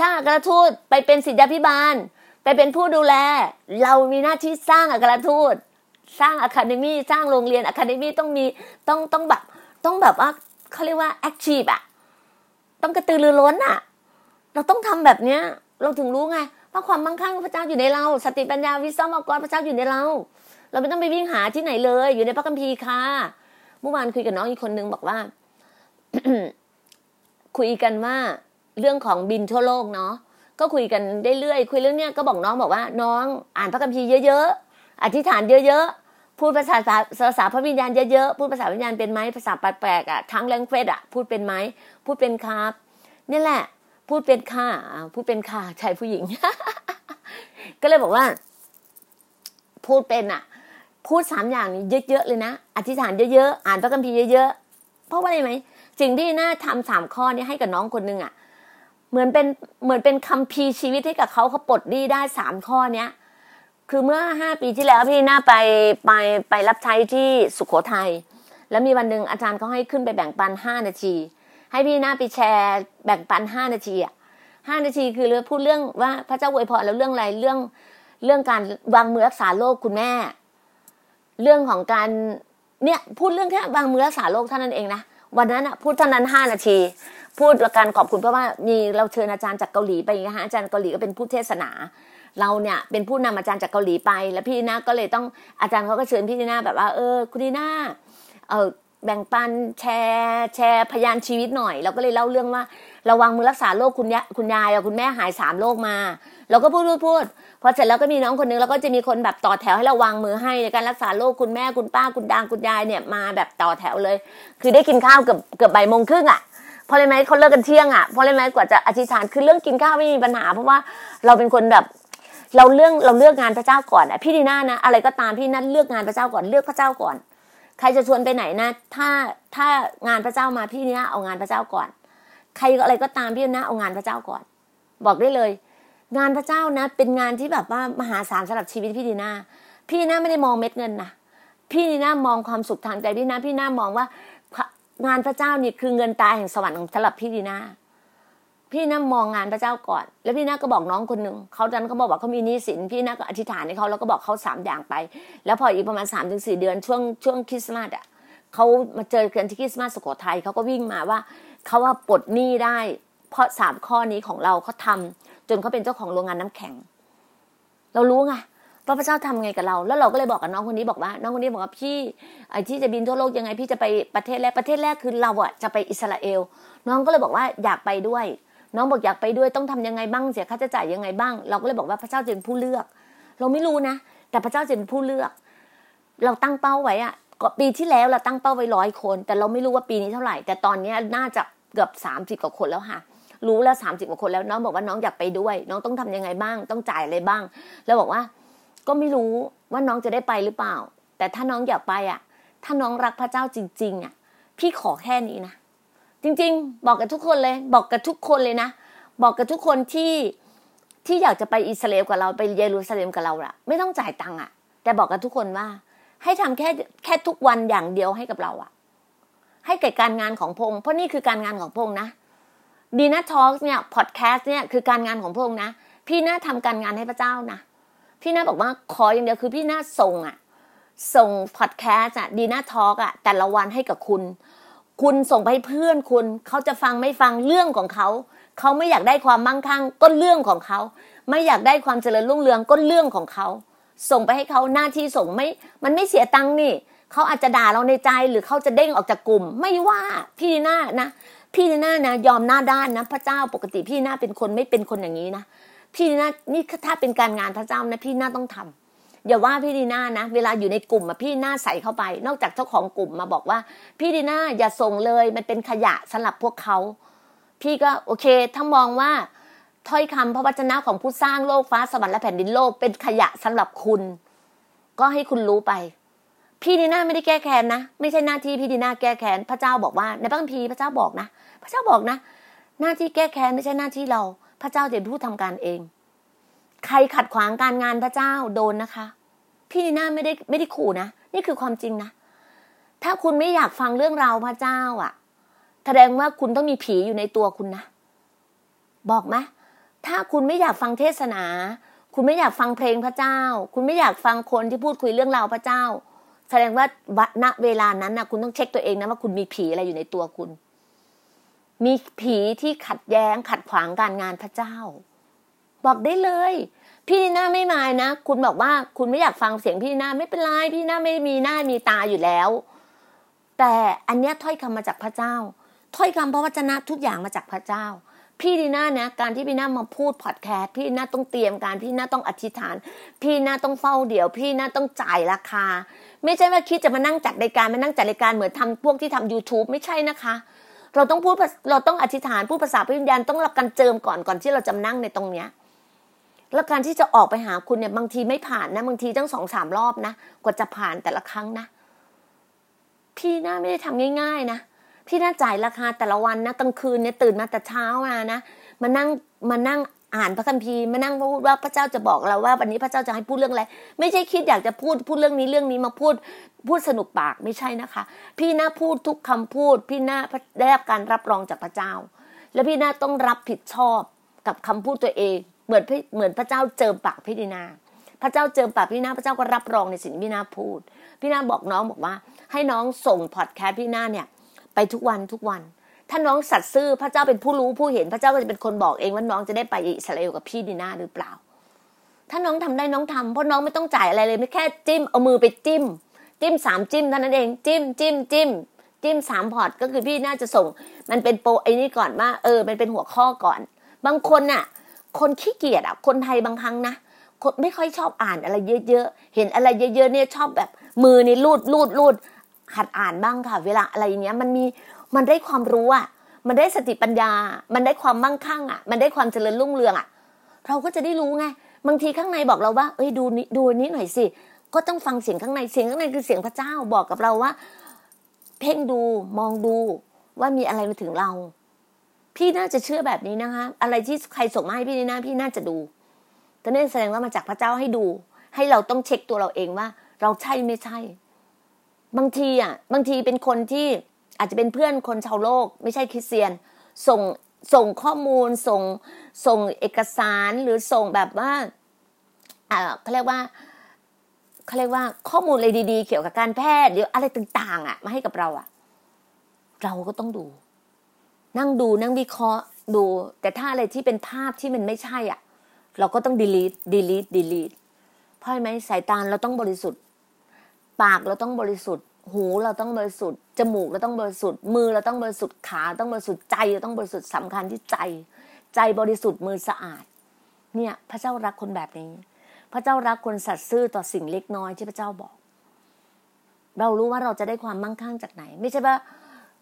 สร้างอัครทูตไปเป็นศิษยาภิบาลไปเป็นผู้ดูแลเรามีหน้าที่สร้างอัครทูตสร้างอะคาเดมี่สร้างโรงเรียนอะคาเดมี่ต้องมีต้องต้องแบบต้องแบบว่าเขาเรียกว่าแอคทีฟอะต้องกระตือรือร้นอะเราต้องทำแบบเนี้ยเราถึงรู้ไงว่าความมั่งคั่งพระเจ้าอยู่ในเราสติปัญญาวิสัมมากรพระเจ้าอยู่ในเราเราไม่ต้องไปวิ่งหาที่ไหนเลยอยู่ในพระคัมภีร์ค่ะเมื่อวานคุยกับน้องอีกคนนึงบอกว่า คุยกันว่าเรื่องของบินทั่วโลกเนาะก็คุยกันได้เรื่อยคุยเรื่องเนี้ยก็บอกน้องบอกว่าน้องอ่านพระคัมภีร์เยอะๆอธิษฐานเยอะๆพูดภาษาภาษาพระวิญญาณเยอะๆพูดภาษาวิญญาณเป็นไหมภาษาแปลกๆอ่ะทั้งแลงเฟสอ่ะพูดเป็นไหมพูดเป็นครับนี่แหละพูดเป็นค่ะพูดเป็นค่ะชายผู้หญิง ก็เลยบอกว่าพูดเป็นอ่ะพูดสามอย่างนี้เยอะๆเลยนะอธิษฐานเยอะๆอ่านพระคัมภีร์เยอะๆเพราะว่าอะไรไหมสิ่งที่น่าทำสามข้อนี้ให้กับน้องคนนึงอ่ะเหมือนเป็นเหมือนเป็นคัมภีร์ชีวิตให้กับเขาเขาปลดหนี้ได้สามข้อนี้คือเมื่อห้าปีที่แล้วพี่น่าไปไปไปรับใช้ที่สุโขทัยแล้วมีวันนึงอาจารย์เขาให้ขึ้นไปแบ่งปันห้านาทีให้พี่น่าไปแชร์แบ่งปันห้านาทีอ่ะห้านาทีคือเรื่องพูดเรื่องว่าพระเจ้าอวยพรแล้วเรื่องอะไรเรื่องเรื่องการวางมือรักษาโรคคุณแม่เรื่องของการเนี่ยพูดเรื่องแค่วางมือรักษาโรคเท่านั้นเองนะวันนั้นอ่ะพูดเท่านั้นห้านาทีพูดการขอบคุณเพราะว่ามีเราเชิญอาจารย์จากเกาหลีไปนะคะอาจารย์เกาหลีก็เป็นผู้เทศนาเราเนี่ยเป็นผู้นำอาจารย์จากเกาหลีไปแล้วพี่น่าก็เลยต้องอาจารย์เขาก็เชิญพี่น่าแบบว่าเออคุณน่าเออแบ่งปันแชร์แชร์พยานชีวิตหน่อยเราก็เลยเล่าเรื่องว่าระวังมือรักษาโรคคุณยายคุณยายคุณแม่หายสามโรคมาเราก็พูดพูดพูดพอเสร็จแล้วก็มีน้องคนนึงแล้วก็จะมีคนแบบต่อแถวให้เราวางมือให้ในการรักษาโรคคุณแม่คุณป้าคุณดางคุณยายเนี่ยมาแบบต่อแถวเลยคือได้กินข้าวเกือบเกือบบ่ายโมงครึ่งอ่ะพอเลยไหมเขาเลิกกันเที่ยงอ่ะพอเลยไหมกว่าจะอธิษฐานคือเรื่องกินข้าวไม่มีปัญหาเพราะว่าเราเป็นคนแบบเราเรื่องเราเลือกงานพระเจ้าก่อนอ่ะพี่ดีน่านะอะไรก็ตามพี่นั่นเลือกงานพระเจ้าก่อนเลือกพระเจ้าก่อนใครจะชวนไปไหนนะถ้าถ้างานพระเจ้ามาพี่เนี่ยเอางานพระเจ้าก่อนใครอะไรก็ตามพี่นะเอางานพระเจ้าก่อนบอกได้เลยงานพระเจ้านะเป็นงานที่แบบว่ามหาศาลสำหรับชีวิตพี่ดีน่าพี่น่าไม่ได้มองเม็ดเงินนะพี่น่ามองความสุขทางใจพี่น่าพี่น่ามองว่างานพระเจ้านี่คือเงินตาแห่งสวรรค์สำหรับพี่ดีน่าพี่น่ามองงานพระเจ้าก่อนแล้วพี่น่าก็บอกน้องคนนึงเขาดันเขาบอกว่าเขามีหนี้สินพี่น่าก็อธิษฐานให้เขาแล้วก็บอกเขาสามอย่างไปแล้วพออีกประมาณสามถึงสี่เดือนช่วงช่วงคริสต์มาสอ่ะเขามาเจอกันที่คริสต์มาสสุโขทัยเขาก็วิ่งมาว่าเขาว่าปลดหนี้ได้เพราะสามข้อนี้ของเราเขาทำจนเขาเป็นเจ้าของโรงงานน้ำแข็งเรารู้ไงว่าพระเจ้าทำไงกับเราแล้วเราก็เลยบอกกับน้องคนนี้บอกว่าน้องคนนี้บอกว่าพี่ไอ้ที่จะบินทั่วโลกยังไงพี่จะไปประเทศแรกประเทศแรกคือเราอ่ะจะไปอิสราเอลน้องก็เลยบอกว่าอยากไปด้วยน้องบอกอยากไปด้วยต้องทำยังไงบ้างเสียค่าใช้จ่ายยังไงบ้างเราก็เลยบอกว่าพระเจ้าจะเป็นผู้เลือกเราไม่รู้นะแต่พระเจ้าจะเป็นผู้เลือกเราตั้งเป้าไว้อะปีที่แล้วเราตั้งเป้าไว้ร้อยคนแต่เราไม่รู้ว่าปีนี้เท่าไหร่แต่ตอนนี้น่าจะเกือบสามสิบกว่าคนแล้วค่ะรู้แล้วสามสิบกว่าคนแล้วน้องบอกว่าน้องอยากไปด้วยน้องต้องทำยังไงบ้างต้องจ่ายอะไรบ้างแล้วบอกว่าก็ไม่รู้ว่าน้องจะได้ไปหรือเปล่าแต่ถ้าน้องอยากไปอ่ะถ้าน้องรักพระเจ้าจริงๆอ่ะพี่ขอแค่นี้นะจริงๆบอกกับทุกคนเลยบอกกับทุกคนเลยนะบอกกับทุกคนที่ที่อยากจะไปอิสราเอลกับเราไปเยรูซาเล็มกับเราล่ะไม่ต้องจ่ายตังค์อ่ะแต่บอกกับทุกคนว่าให้ทำแค่แค่ทุกวันอย่างเดียวให้กับเราอ่ะให้แก่การงานของพงษ์เพราะนี่คือการงานของพงษ์นะดีน่าทอล์กเนี่ยพอดแคสต์เนี่ยคือการงานของพงษ์นะพี่น่าทำการงานให้พระเจ้านะพี่น่าบอกว่าขออย่างเดียวคือพี่น่าส่งอ่ะส่งพอดแคสต์อ่ะดีน่าทอล์กอ่ะแต่ละวันให้กับคุณคุณส่งไปให้เพื่อนคุณเขาจะฟังไม่ฟังเรื่องของเขาเขาไม่อยากได้ความมั่งคั่งก็เรื่องของเขาไม่อยากได้ความเจริญรุ่งเรืองก็เรื่องของเขาส่งไปให้เขาหน้าที่ส่งไม่มันไม่เสียตังค์นี่เขาอาจจะด่าเราในใจหรือเขาจะเด้งออกจากกลุ่มไม่ว่าพี่ดีน่านะพี่ดีน่านะยอมหน้าด้านนะพระเจ้าปกติพี่ดีน่าเป็นคนไม่เป็นคนอย่างนี้นะพี่ดีน่านี่ถ้าเป็นการงานพระเจ้านะพี่ดีน่าต้องทำอย่าว่าพี่ดีน่านะเวลาอยู่ในกลุ่มอ่ะพี่น่าใส่เข้าไปนอกจากเจ้าของกลุ่มมาบอกว่าพี่ดีน่าอย่าส่งเลยมันเป็นขยะสำหรับพวกเขาพี่ก็โอเคถ้ามองว่าถ้อยคำพระวจนะของผู้สร้างโลกฟ้าสวรรค์และแผ่นดินโลกเป็นขยะสำหรับคุณก็ให้คุณรู้ไป พี่ดีน่าไม่ได้แก้แค้นนะไม่ใช่หน้าที่พี่ดีน่าแก้แค้นพระเจ้าบอกว่าในพระคัมภีร์พระเจ้าบอกนะพระเจ้าบอกนะหน้าที่แก้แค้นไม่ใช่หน้าที่เราพระเจ้าจะผู้ทำการเองใครขัดขวางการงานพระเจ้าโดนนะคะพี่ดีน่าไม่ได้ไม่ได้ขู่นะนี่คือความจริงนะถ้าคุณไม่อยากฟังเรื่องราวพระเจ้าอ่ะแสดงว่าคุณต้องมีผีอยู่ในตัวคุณนะบอกไหมถ้าคุณไม่อยากฟังเทศนาคุณไม่อยากฟังเพลงพระเจ้าคุณไม่อยากฟังคนที่พูดคุยเรื่องราวพระเจ้าแสดงว่าณเวลานั้นนะคุณต้องเช็คตัวเองนะว่าคุณมีผีอะไรอยู่ในตัวคุณมีผีที่ขัดแย้งขัดขวางการงานพระเจ้าบอกได้เลยพี่นีน่าไม่มายนะคุณบอกว่าคุณไม่อยากฟังเสียงพี่นีน่าไม่เป็นไรพี่นีน่าไม่มีหน้ามีตาอยู่แล้วแต่อันเนี้ยถ้อยคำมาจากพระเจ้าถ้อยคำพระวจนะทุกอย่างมาจากพระเจ้าพี่นีน่านะการที่พี่นีน่ามาพูดพอดแคสต์พี่นีน่าต้องเตรียมการพี่นีน่าต้องอธิษฐานพี่นีน่าต้องเฝ้าเดี่ยวพี่นีน่าต้องจ่ายราคาไม่ใช่ว่าคิดจะมานั่งจัดรายการมานั่งจัดรายการเหมือนทำพวกที่ทำ YouTube ไม่ใช่นะคะเราต้องพูดเราต้องอธิษฐานพูดภาษาพระวิญญาณต้องรับการเจิมก่อนก่อนที่เราจะนั่งในตรงเนี้ยแล้วการที่จะออกไปหาคุณเนี่ยบางทีไม่ผ่านนะบางทีตั้ง สองถึงสาม รอบนะกว่าจะผ่านแต่ละครั้งนะพี่น่าไม่ได้ทำง่ายๆนะพี่น่าจ่ายราคาแต่ละวันนะกลางคืนเนี่ยตื่นมาแต่เช้ามานะมานั่งมานั่งอ่านพระคัมภีร์มานั่งพูดว่าพระเจ้าจะบอกเราว่าวันนี้พระเจ้าจะให้พูดเรื่องอะไรไม่ใช่คิดอยากจะพูดพูดเรื่องนี้เรื่องนี้มาพูดพูดสนุกปากไม่ใช่นะคะพี่น่าพูดทุกคำพูดพี่น่าได้รับการรับรองจากพระเจ้าและพี่น่าต้องรับผิดชอบกับคำพูดตัวเองเหมือนเหมือนพระเจ้าเจิมปากพี่ดีนาพระเจ้าเจิมปากพี่ดีนาพระเจ้าก็รับรองในสิ่งที่พี่ดีนาพูดพี่ดีนาบอกน้องบอกว่าให้น้องส่งพอดแคสต์พี่ดีนาเนี่ยไปทุกวันทุกวันถ้าน้องสัตย์ซื่อพระเจ้าเป็นผู้รู้ผู้เห็นพระเจ้าก็จะเป็นคนบอกเองว่าน้องจะได้ไปอิสราเอลกับพี่ดีนาหรือเปล่าถ้าน้องทำได้น้องทำเพราะน้องไม่ต้องจ่ายอะไรเลยไม่แค่จิ้มเอามือไปจิ้มจิ้มสามจิ้มเท่านั้นเองจิ้มจิ้มจิ้มจิ้มสามพอดก็คือพี่ดีนาจะส่งมันเป็นโปรไอ้นี่ก่อนว่าเออมันเป็นหัวข้อก่อนบางคนน่ะคนขี้เกียจอ่ะคนไทยบางครั้งนะคนไม่ค่อยชอบอ่านอะไรเยอะๆเห็นอะไรเยอะๆเนี่ยชอบแบบมือนี่รูดรูดรูดหัดอ่านบ้างค่ะเวลาอะไรอย่างเงี้ยมันมีมันได้ความรู้อ่ะมันได้สติปัญญามันได้ความมั่งคั่งอ่ะมันได้ความเจริญรุ่งเรืองอ่ะเราก็จะได้รู้ไงบางทีข้างในบอกเราว่าเอ้ยดูนี่ดูนี้หน่อยสิก็ต้องฟังเสียงข้างในเสียงข้างในคือเสียงพระเจ้าบอกกับเราว่าเพ่งดูมองดูว่ามีอะไรมาถึงเราพี่น่าจะเชื่อแบบนี้นะคะอะไรที่ใครส่งมาให้พี่นี่นะพี่น่าจะดูแต่นั่นแสดงว่ามาจากพระเจ้าให้ดูให้เราต้องเช็คตัวเราเองว่าเราใช่ไม่ใช่บางทีอ่ะบางทีเป็นคนที่อาจจะเป็นเพื่อนคนชาวโลกไม่ใช่คริสเตียนส่งส่งข้อมูลส่งส่งเอกสารหรือส่งแบบว่าอ่าเขาเรียกว่าเขาเรียกว่าข้อมูลอะไรดีๆเกี่ยวกับการแพทย์หรืออะไรต่างๆอ่ะมาให้กับเราอ่ะเราก็ต้องดูนั่งดูนั่งวิเคราะห์ดูแต่ถ้าอะไรที่เป็นภาพที่มันไม่ใช่อ่ะเราก็ต้อง delete delete delete เพราะไหมสายตาเราต้องบริสุทธิ์ปากเราต้องบริสุทธิ์หูเราต้องบริสุทธิ์จมูกเราต้องบริสุทธิ์มือเราต้องบริสุทธิ์ขาต้องบริสุทธิ์ใจเราต้องบริสุทธิ์สำคัญที่ใจใจบริสุทธิ์มือสะอาดเนี่ยพระเจ้ารักคนแบบนี้พระเจ้ารักคนสัตย์ซื่อต่อสิ่งเล็กน้อยที่พระเจ้าบอกเรารู้ว่าเราจะได้ความมั่งคั่งจากไหนไม่ใช่ว่า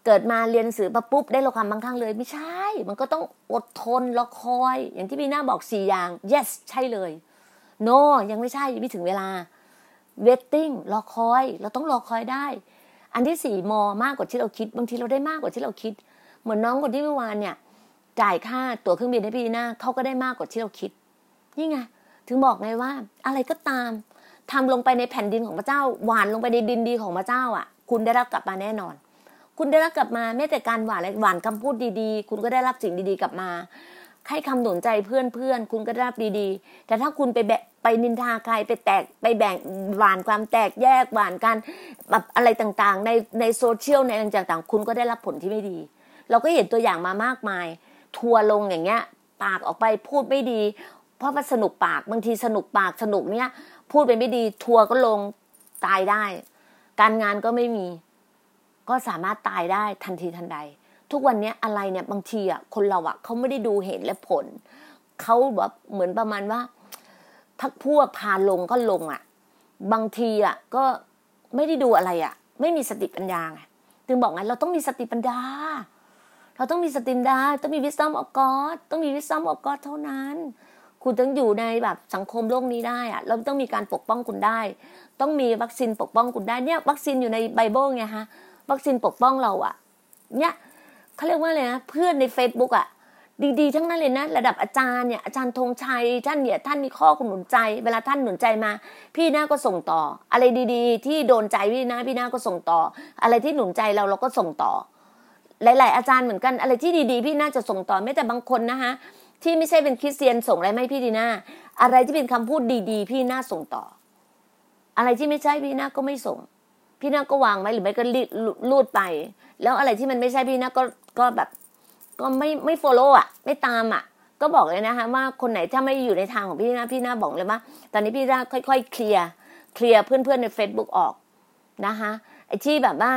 เกิดมาเรียนหนังสือมาปุ๊บได้ความมั่งคั่งเลยไม่ใช่มันก็ต้องอดทนรอคอยอย่างที่พี่น่าบอกสี่อย่าง yes ใช่เลย no ยังไม่ใช่ยังไม่ถึงเวลา waiting รอคอยเราต้องรอคอยได้อันที่สี่มอมากกว่าที่เราคิดบางทีเราได้มากกว่าที่เราคิดเหมือนน้องคนที่เมื่อวานเนี่ยจ่ายค่าตั๋วเครื่องบินให้พี่น่าเขาก็ได้มากกว่าที่เราคิดนี่ไงถึงบอกไงว่าอะไรก็ตามทำลงไปในแผ่นดินของพระเจ้าหวานลงไปในดินดีของพระเจ้าอ่ะคุณได้รับกลับมาแน่นอนคุณได้รับกลับมาแม้แต่การหวานหวานคำพูดดีๆคุณก็ได้รับสิ่งดีๆกลับมาให้คำหนุนใจเพื่อนๆคุณก็ได้รับดีๆแต่ถ้าคุณไปไปนินทาใครไปแตกไปแบ่งหวานความแตกแยกหวานกันแบบอะไรต่างๆในในโซเชียลในอะไรต่างๆคุณก็ได้รับผลที่ไม่ดีเราก็เห็นตัวอย่างมามากมายทัวลงอย่างเงี้ยปากออกไปพูดไม่ดีเพราะมันสนุกปากบางทีสนุกปากสนุกเนี้ยพูดไปไม่ดีทัวก็ลงตายได้การงานก็ไม่มีก็สามารถตายได้ทันทีทันใดทุกวันนี้อะไรเนี่ยบางทีอ่ะคนเราอ่ะเขาไม่ได้ดูเห็นและผลเขาแบบเหมือนประมาณว่าพักพวกพาลงก็ลงอ่ะบางทีอ่ะก็ไม่ได้ดูอะไรอ่ะไม่มีสติปัญญาไงถึงบอกไงเราต้องมีสติปัญญาเราต้องมีสติปัญญาต้องมี wisdom of God ต้องมี wisdom of God เท่านั้น คุณต้องอยู่ในแบบสังคมโลกนี้ได้อะเราต้องมีการปกป้องคุณได้ต้องมีวัคซีนปกป้องคุณได้เนี่ยวัคซีนอยู่ในไบเบิลไงฮะวัคซีนปกป้องเราอะเนี่ยเขาเรียกว่าอะไรนะเพื่อนใน Facebook อะดีๆทั้งนั้นเลยนะระดับอาจารย์เนี่ยอาจารย์ธงชัยท่านเนี่ยท่านมีข้อหนุนใจเวลาท่านหนุนใจมาพี่หน้าก็ส่งต่ออะไรดีๆที่โดนใจพี่หน้าพี่หน้าก็ส่งต่ออะไรที่หนุนใจเราเราก็ส่งต่อหลายๆอาจารย์เหมือนกันอะไรที่ดีๆพี่น่าจะส่งต่อไม่แต่บางคนนะคะที่ไม่ใช่เป็นคริสเตียนส่งอะไรไม่พี่ดีน่าอะไรที่เป็นคำพูดดีๆพี่น่าส่งต่ออะไรที่ไม่ใช่พี่น่าก็ไม่ส่งพี่น่าก็วางไว้หรือไม่ก็ลูดไปแล้วอะไรที่มันไม่ใช่พี่น่าก็ก็แบบก็ไม่ไม่ฟอลโล่อ่ะไม่ตามอ่ะก็บอกเลยนะคะว่าคนไหนถ้าไม่อยู่ในทางของพี่น่าพี่น่าบอกเลยว่าตอนนี้พี่น่าค่อยๆเคลียร์เคลียร์เพื่อนๆใน Facebook ออกนะคะไอ้ที่แบบว่า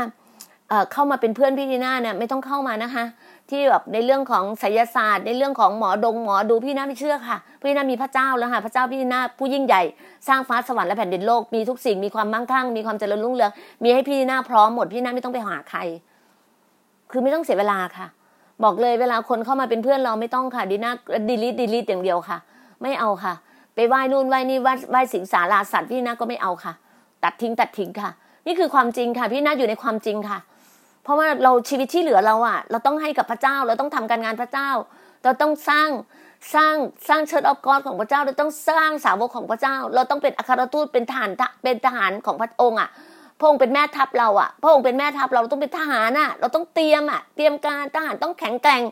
เอ่อเข้ามาเป็นเพื่อนพี่ดีน่าเนี่ยไม่ต้องเข้ามานะคะที่แบบในเรื่องของไสยศาสตร์ในเรื่องของหมอดงหมอดูพี่น่าไม่เชื่อค่ะพี่น่ามีพระเจ้าแล้วค่ะพระเจ้าพี่น่าผู้ยิ่งใหญ่สร้างฟ้าสวรรค์และแผ่นดินโลกมีทุกสิ่งมีความมั่งคั่งมีความเจริญรุ่งเรืองมีให้พี่น่าพร้อมหมดพี่น่าไม่ต้องไปหาใครคือไม่ต้องเสียเวลาค่ะบอกเลยเวลาคนเข้ามาเป็นเพื่อนเราไม่ต้องค่ะดีน่า delete delete อย่างเดียวค่ะไม่เอาค่ะไปไหว้นู่นไหว้นี่ไหว้สิงสาราสัตว์พี่น่าก็ไม่เอาค่ะตัดทิ้งตัดทิ้งค่ะนี่คือความจริงค่ะพี่น่าอยู่ในความจริงค่ะเพราะว่าเราชีวิตที่เหลือเราอ่ะเราต้องให้กับพระเจ้าเราต้องทำการงานพระเจ้าเราต้องสร้างสร้างสร้างเชิดออฟกอดของพระเจ้าเราต้องสร้างสาวกของพระเจ้าเราต้องเป็นอัครทูตเป็นทหารเป็นทหารของพระองค์อ่ะพระองค์เป็นแม่ทัพเราอ่ะพระองค์เป็นแม่ทัพเราต้องเป็นทหารอ่ะเราต้องเตรียมอ่ะเตรียมการทหารต้องแข็งแกร่ง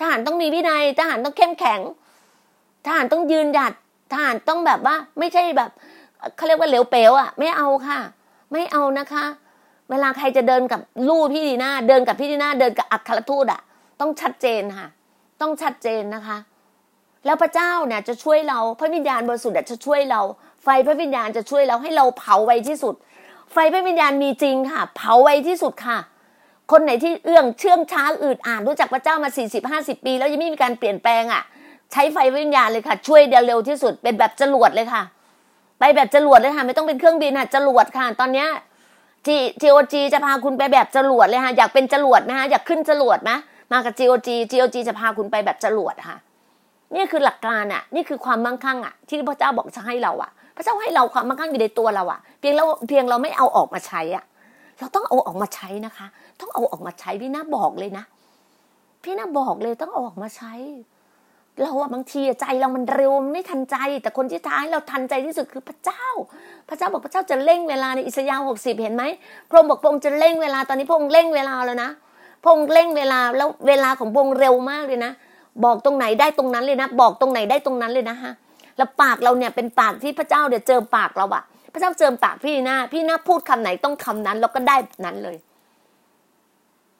ทหารต้องมีวินัยทหารต้องเข้มแข็งทหารต้องยืนหยัดทหารต้องแบบว่าไม่ใช่แบบเขาเรียกว่าเหลวเป๋วอ่ะไม่เอาค่ะไม่เอานะคะเวลาใครจะเดินกับลู่พี่ดีน่าเดินกับพี่ดีน่าเดินกับอัครทูตอ่ะต้องชัดเจนค่ะต้องชัดเจนนะคะแล้วพระเจ้าเนี่ยจะช่วยเราพระวิญญาณบริสุทธิ์จะช่วยเราไฟพระวิญญาณจะช่วยเราให้เราเผาไวที่สุดไฟพระวิญญาณมีจริงค่ะเผาไวที่สุดค่ะคนไหนที่เอื้องเชื่องช้าอืดอาดรู้จักพระเจ้ามาสี่สิบห้าสิบปีแล้วยังไม่มีการเปลี่ยนแปลงอ่ะใช้ไฟพระวิญญาณเลยค่ะช่วยเร็วที่สุดเป็นแบบจรวดเลยค่ะไปแบบจรวดเลยค่ะไม่ต้องเป็นเครื่องบินค่ะจรวดค่ะตอนเนี้ยจีจีโอจีจะพาคุณไปแบบจรวดเลยค่ะอยากเป็นจรวดไหมคะอยากขึ้นจรวดไหมมากับจีโอจีจีโอจีจะพาคุณไปแบบจรวดค่ะนี่คือหลักการอ่ะนี่คือความมั่งคั่งอ่ะที่พระเจ้าบอกจะให้เราอ่ะพระเจ้าให้เราความมั่งคั่งอยู่ในตัวเราอ่ะเพียงเราเพียงเราไม่เอาออกมาใช้อ่ะเราต้องเอาออกมาใช้นะคะต้องเอาออกมาใช้พี่น่าบอกเลยนะพี่น่าบอกเลยต้องเอาออกมาใช้เราอ่ะบางทีใจเรามันเร็วไม่ทันใจแต่คนที่ท้ายเราทันใจที่สุดคือพระเจ้าพระเจ้าบอกพระเจ้าจะเร่งเวลาในอิสยาห์หกสิบเห็นไหมพระองค์บอกพระองค์จะเร่งเวลาตอนนี้พระองค์เร่งเวลาแล้วนะพระองค์เร่งเวลาแล้วเวลาของพระองค์เร็วมากเลยนะบอกตรงไหนได้ตรงนั้นเลยนะบอกตรงไหนได้ตรงนั้นเลยนะฮะแล้วปากเราเนี่ยเป็นปากที่พระเจ้าเดี๋ยวเจิมปากเราอะพระเจ้าเจิมปากพี่หน้าพี่หน้าพูดคำไหนต้องคำนั้นเราก็ได้แบบนั้นเลย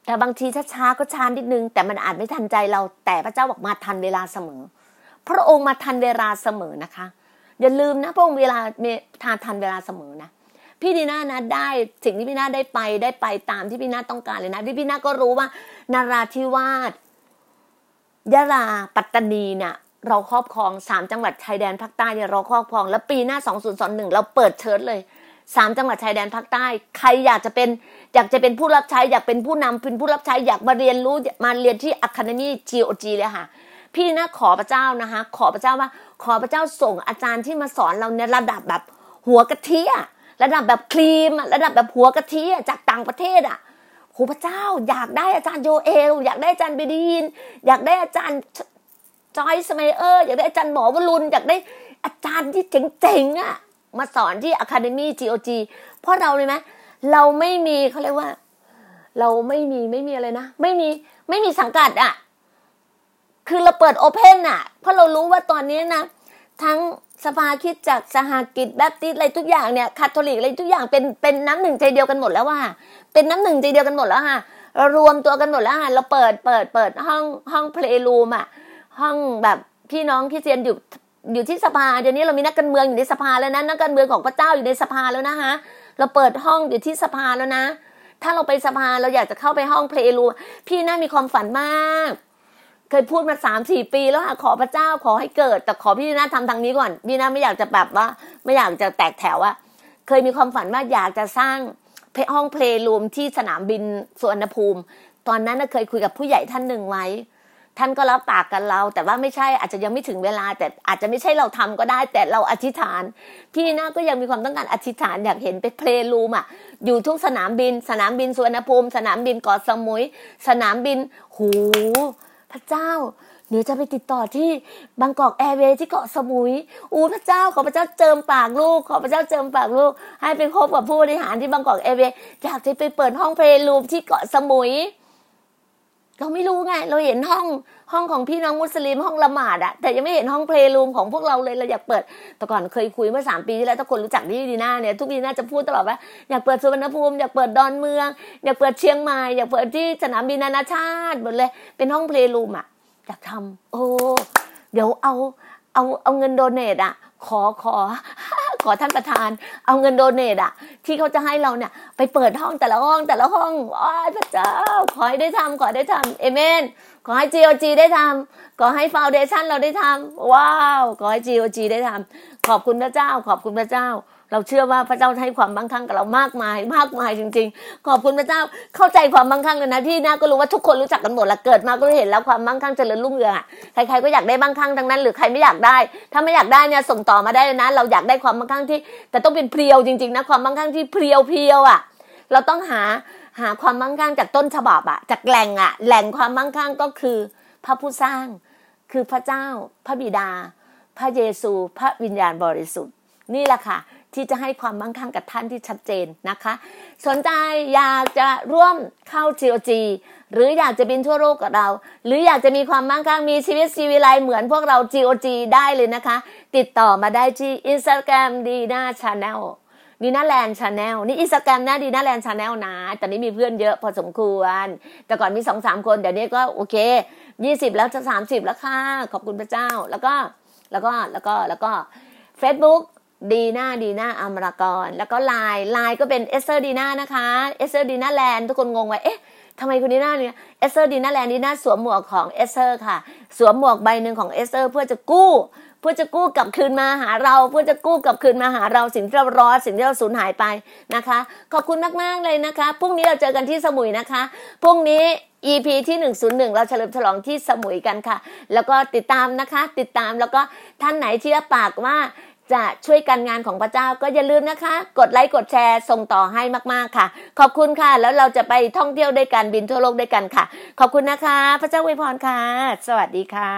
แต่บางทีช้าๆก็ช้านิดนึงแต่มันอาจไม่ทันใจเราแต่พระเจ้าบอกมาทันเวลาเสมอพระองค์มาทันเวลาเสมอนะคะอย่าลืมนะพระองค์เวลาทานทันเวลาเสมอนะพี่ดีน่านะได้สิ่งที่พี่น่าได้ไปได้ไปตามที่พี่น่าต้องการเลยนะพี่พี่น่าก็รู้ว่านาราธิวาสยะลาปัตตานีเนี่ยเราครอบครองสามจังหวัดชายแดนภาคใต้เนี่ยเราครอบครองแล้วปีหน้าสองพันยี่สิบเอ็ดเราเปิดเชิญเลยสามจังหวัดชายแดนภาคใต้ใครอยากจะเป็นอยากจะเป็นผู้รับใช้อยากเป็นผู้นำเป็นผู้รับใช้อยากมาเรียนรู้มาเรียนที่ Academy จี โอ จี เลยค่ะพี่นะขอพระเจ้านะคะขอพระเจ้าว่าขอพระเจ้าส่งอาจารย์ที่มาสอนเราในระดับแบบหัวกะทิอะระดับแบบครีมระดับแบบหัวกะทิจากต่างประเทศอะโหพระเจ้าอยากได้อาจารย์โยเอลอยากได้อาจารย์เบดีนอยากได้อาจารย์จอยสเมเออร์อยากได้อาจารย์หมอวรุณอยากได้อาจารย์ที่เจ๋งๆอะมาสอนที่ Academy จี โอ จี เพราะเราเลยไหมเราไม่มีเขาเรียกว่าเราไม่มีไม่มีอะไรนะไม่มีไม่มีสังกัดอะคือเราเปิดโอเพนอะเพราะเรารู้ว่าตอนนี้นะทั้งสภาคิดจักรสหกิจแบปติสต์อะไรทุกอย่างเนี่ยคาทอลิกอะไรทุกอย่างเป็นเป็นน้ำหนึ่งใจเดียวกันหมดแล้วว่าเป็นน้ำหนึ่งใจเดียวกันหมดแล้วค่ะเรารวมตัวกันหมดแล้วค่ะเราเปิดเปิดเปิดห้องห้องเพลย์รูมอะห้องแบบพี่น้องคริสเตียนอยู่อยู่ที่สภาเดี๋ยวนี้เรามีนักการเมืองอยู่ในสภาแล้วนะนักการเมืองของพระเจ้าอยู่ในสภาแล้วนะคะเราเปิดห้องอยู่ที่สภาแล้วนะถ้าเราไปสภาเราอยากจะเข้าไปห้องเพลย์รูมพี่น่ามีความฝันมากเคยพูดมา สามถึงสี่ ปีแล้วขอพระเจ้าขอให้เกิดแต่ขอพี่น่าทำทางนี้ก่อนพี่น่าไม่อยากจะแบบว่าไม่อยากจะแตกแถวอะเคยมีความฝันว่าอยากจะสร้างห้องเพลย์รูมที่สนามบินสุวรรณภูมิตอนนั้นเคยคุยกับผู้ใหญ่ท่านหนึ่งไว้ ท่านก็รับปากกับเราแต่ว่าไม่ใช่อาจจะยังไม่ถึงเวลาแต่อาจจะไม่ใช่เราทำก็ได้แต่เราอธิษฐานพี่ลีน่าก็ยังมีความต้องการอธิษฐานอยากเห็นไปเพลย์รูมอ่ะอยู่ทุกสนามบินสนามบินสุวรรณภูมิสนามบินเกาะสมุยสนามบินหูพระเจ้าเดี๋ยวจะไปติดต่อที่บางกอกแอร์เวย์ที่เกาะสมุยอูพระเจ้าขอพระเจ้าเจิมปากลูกขอพระเจ้าเจิมปากลูกให้ไปพบกับผู้บริหารที่บางกอกแอร์เวย์อยากจะไปเปิดห้องเพลย์รูมที่เกาะสมุยเราไม่รู้ไงเราเห็นห้องห้องของพี่น้องมุสลิมห้องละหมาดอะแต่ยังไม่เห็นห้องเพลย์รูมของพวกเราเลยเราอยากเปิดแต่ก่อนเคยคุยเมื่อสามปีที่แล้วถ้าคนรู้จักนี่ดีน่าเนี่ยทุกทีน่าจะพูดตลอดว่าอยากเปิดสุวรรณภูมิอยากเปิดดอนเมืองอยากเปิดเชียงใหม่อยากเปิดที่สนามบินนานาชาติหมดเลยเป็นห้องเพลย์รูมอะอยากทำโอ้เดี๋ยวเอาเอาเอาเงินโดเนทอ่ะขอขอขอท่านประธานเอาเงินโดเนทอ่ะที่เขาจะให้เราเนี่ยไปเปิดห้องแต่ละห้องแต่ละห้องอ้ายพระเจ้าขอให้ได้ทำขอได้ทำเอเมนขอให้ จี โอ จี ได้ทำขอให้ Foundation เราได้ทำว้าวขอให้ จี โอ จี ได้ทำขอบคุณพระเจ้าขอบคุณพระเจ้าเราเชื่อว่าพระเจ้าให้ความมั่งคั่งกับเรามากมายมากมายจริงๆขอบคุณพระเจ้าเข้าใจความมั่งคั่งเลยนะที่น่าก็รู้ว่าทุกคนรู้จักกันหมดละเกิดมาก็เห็นแล้วความมั่งคั่งเจริญรุ่งเรืองอ่ะใครๆก็อยากได้มั่งคั่งทั้งนั้นหรือใครไม่อยากได้ถ้าไม่อยากได้เนี่ยส่งต่อมาได้นะเราอยากได้ความมั่งคั่งที่แต่ต้องเป็นเพรียวจริงๆนะความมั่งคั่งที่เพรียวเพรียวอ่ะเราต้องหาหาความมั่งคั่งจากต้นฉบับอ่ะจากแหล่งอ่ะแหล่งความมั่งคั่งก็คือพระผู้สร้างคือพระเจ้าพระบิดาพระเยซูพระวิญญาณบริสุทธิ์นี่แหละค่ะที่จะให้ความมั่งคั่งกับท่านที่ชัดเจนนะคะสนใจอยากจะร่วมเข้า จี โอ จี หรืออยากจะบินทั่วโลกกับเราหรืออยากจะมีความมั่งคั่งมีชีวิตชีวิไลเหมือนพวกเรา จี โอ จี ได้เลยนะคะติดต่อมาได้ที่ Instagram Dina Channel Dina Land Channel นี่ Instagram นะ Dina Land Channel นะตอนนี้มีเพื่อนเยอะพอสมควรแต่ก่อนมี สองสาม คนเดี๋ยวนี้ก็โอเคยี่สิบแล้วจะสามสิบแล้วค่ะขอบคุณพระเจ้าแล้วก็แล้วก็แล้วก็แล้วก็ Facebookดีน่าดีน่าอมรากรแล้วก็ไลน์ไลน์ก็เป็นเอสเซอร์ดีน่านะคะเอสเซอร์ดีน่าแลนด์ทุกคนงงว่าเอ๊ะทำไมคุณดีน่าเนี่ยเอสเซอร์ดีน่าแลนด์ดีน่าสวมหมวกของเอสเซอร์ค่ะสวมหมวกใบหนึ่งของเอสเซอร์เพื่อจะกู้เพื่อจะกู้กลับคืนมาหาเราเพื่อจะกู้กลับคืนมาหาเราสิ่งที่เราล้อสิ่งที่เราสูญหายไปนะคะขอบคุณมากๆเลยนะคะพรุ่งนี้เราเจอกันที่สมุยนะคะพรุ่งนี้อี พี ที่หนึ่งศูนย์หนึ่งเราเฉลิมฉลองที่สมุยกันค่ะแล้วก็ติดตามนะคะติดตามแล้วก็ท่านไหนที่รับปากว่าจะช่วยกันงานของพระเจ้าก็อย่าลืมนะคะกดไลค์กดแชร์ส่งต่อให้มากๆค่ะขอบคุณค่ะแล้วเราจะไปท่องเที่ยวด้วยกันบินทั่วโลกด้วยกันค่ะขอบคุณนะคะพระเจ้าอวยพรค่ะสวัสดีค่ะ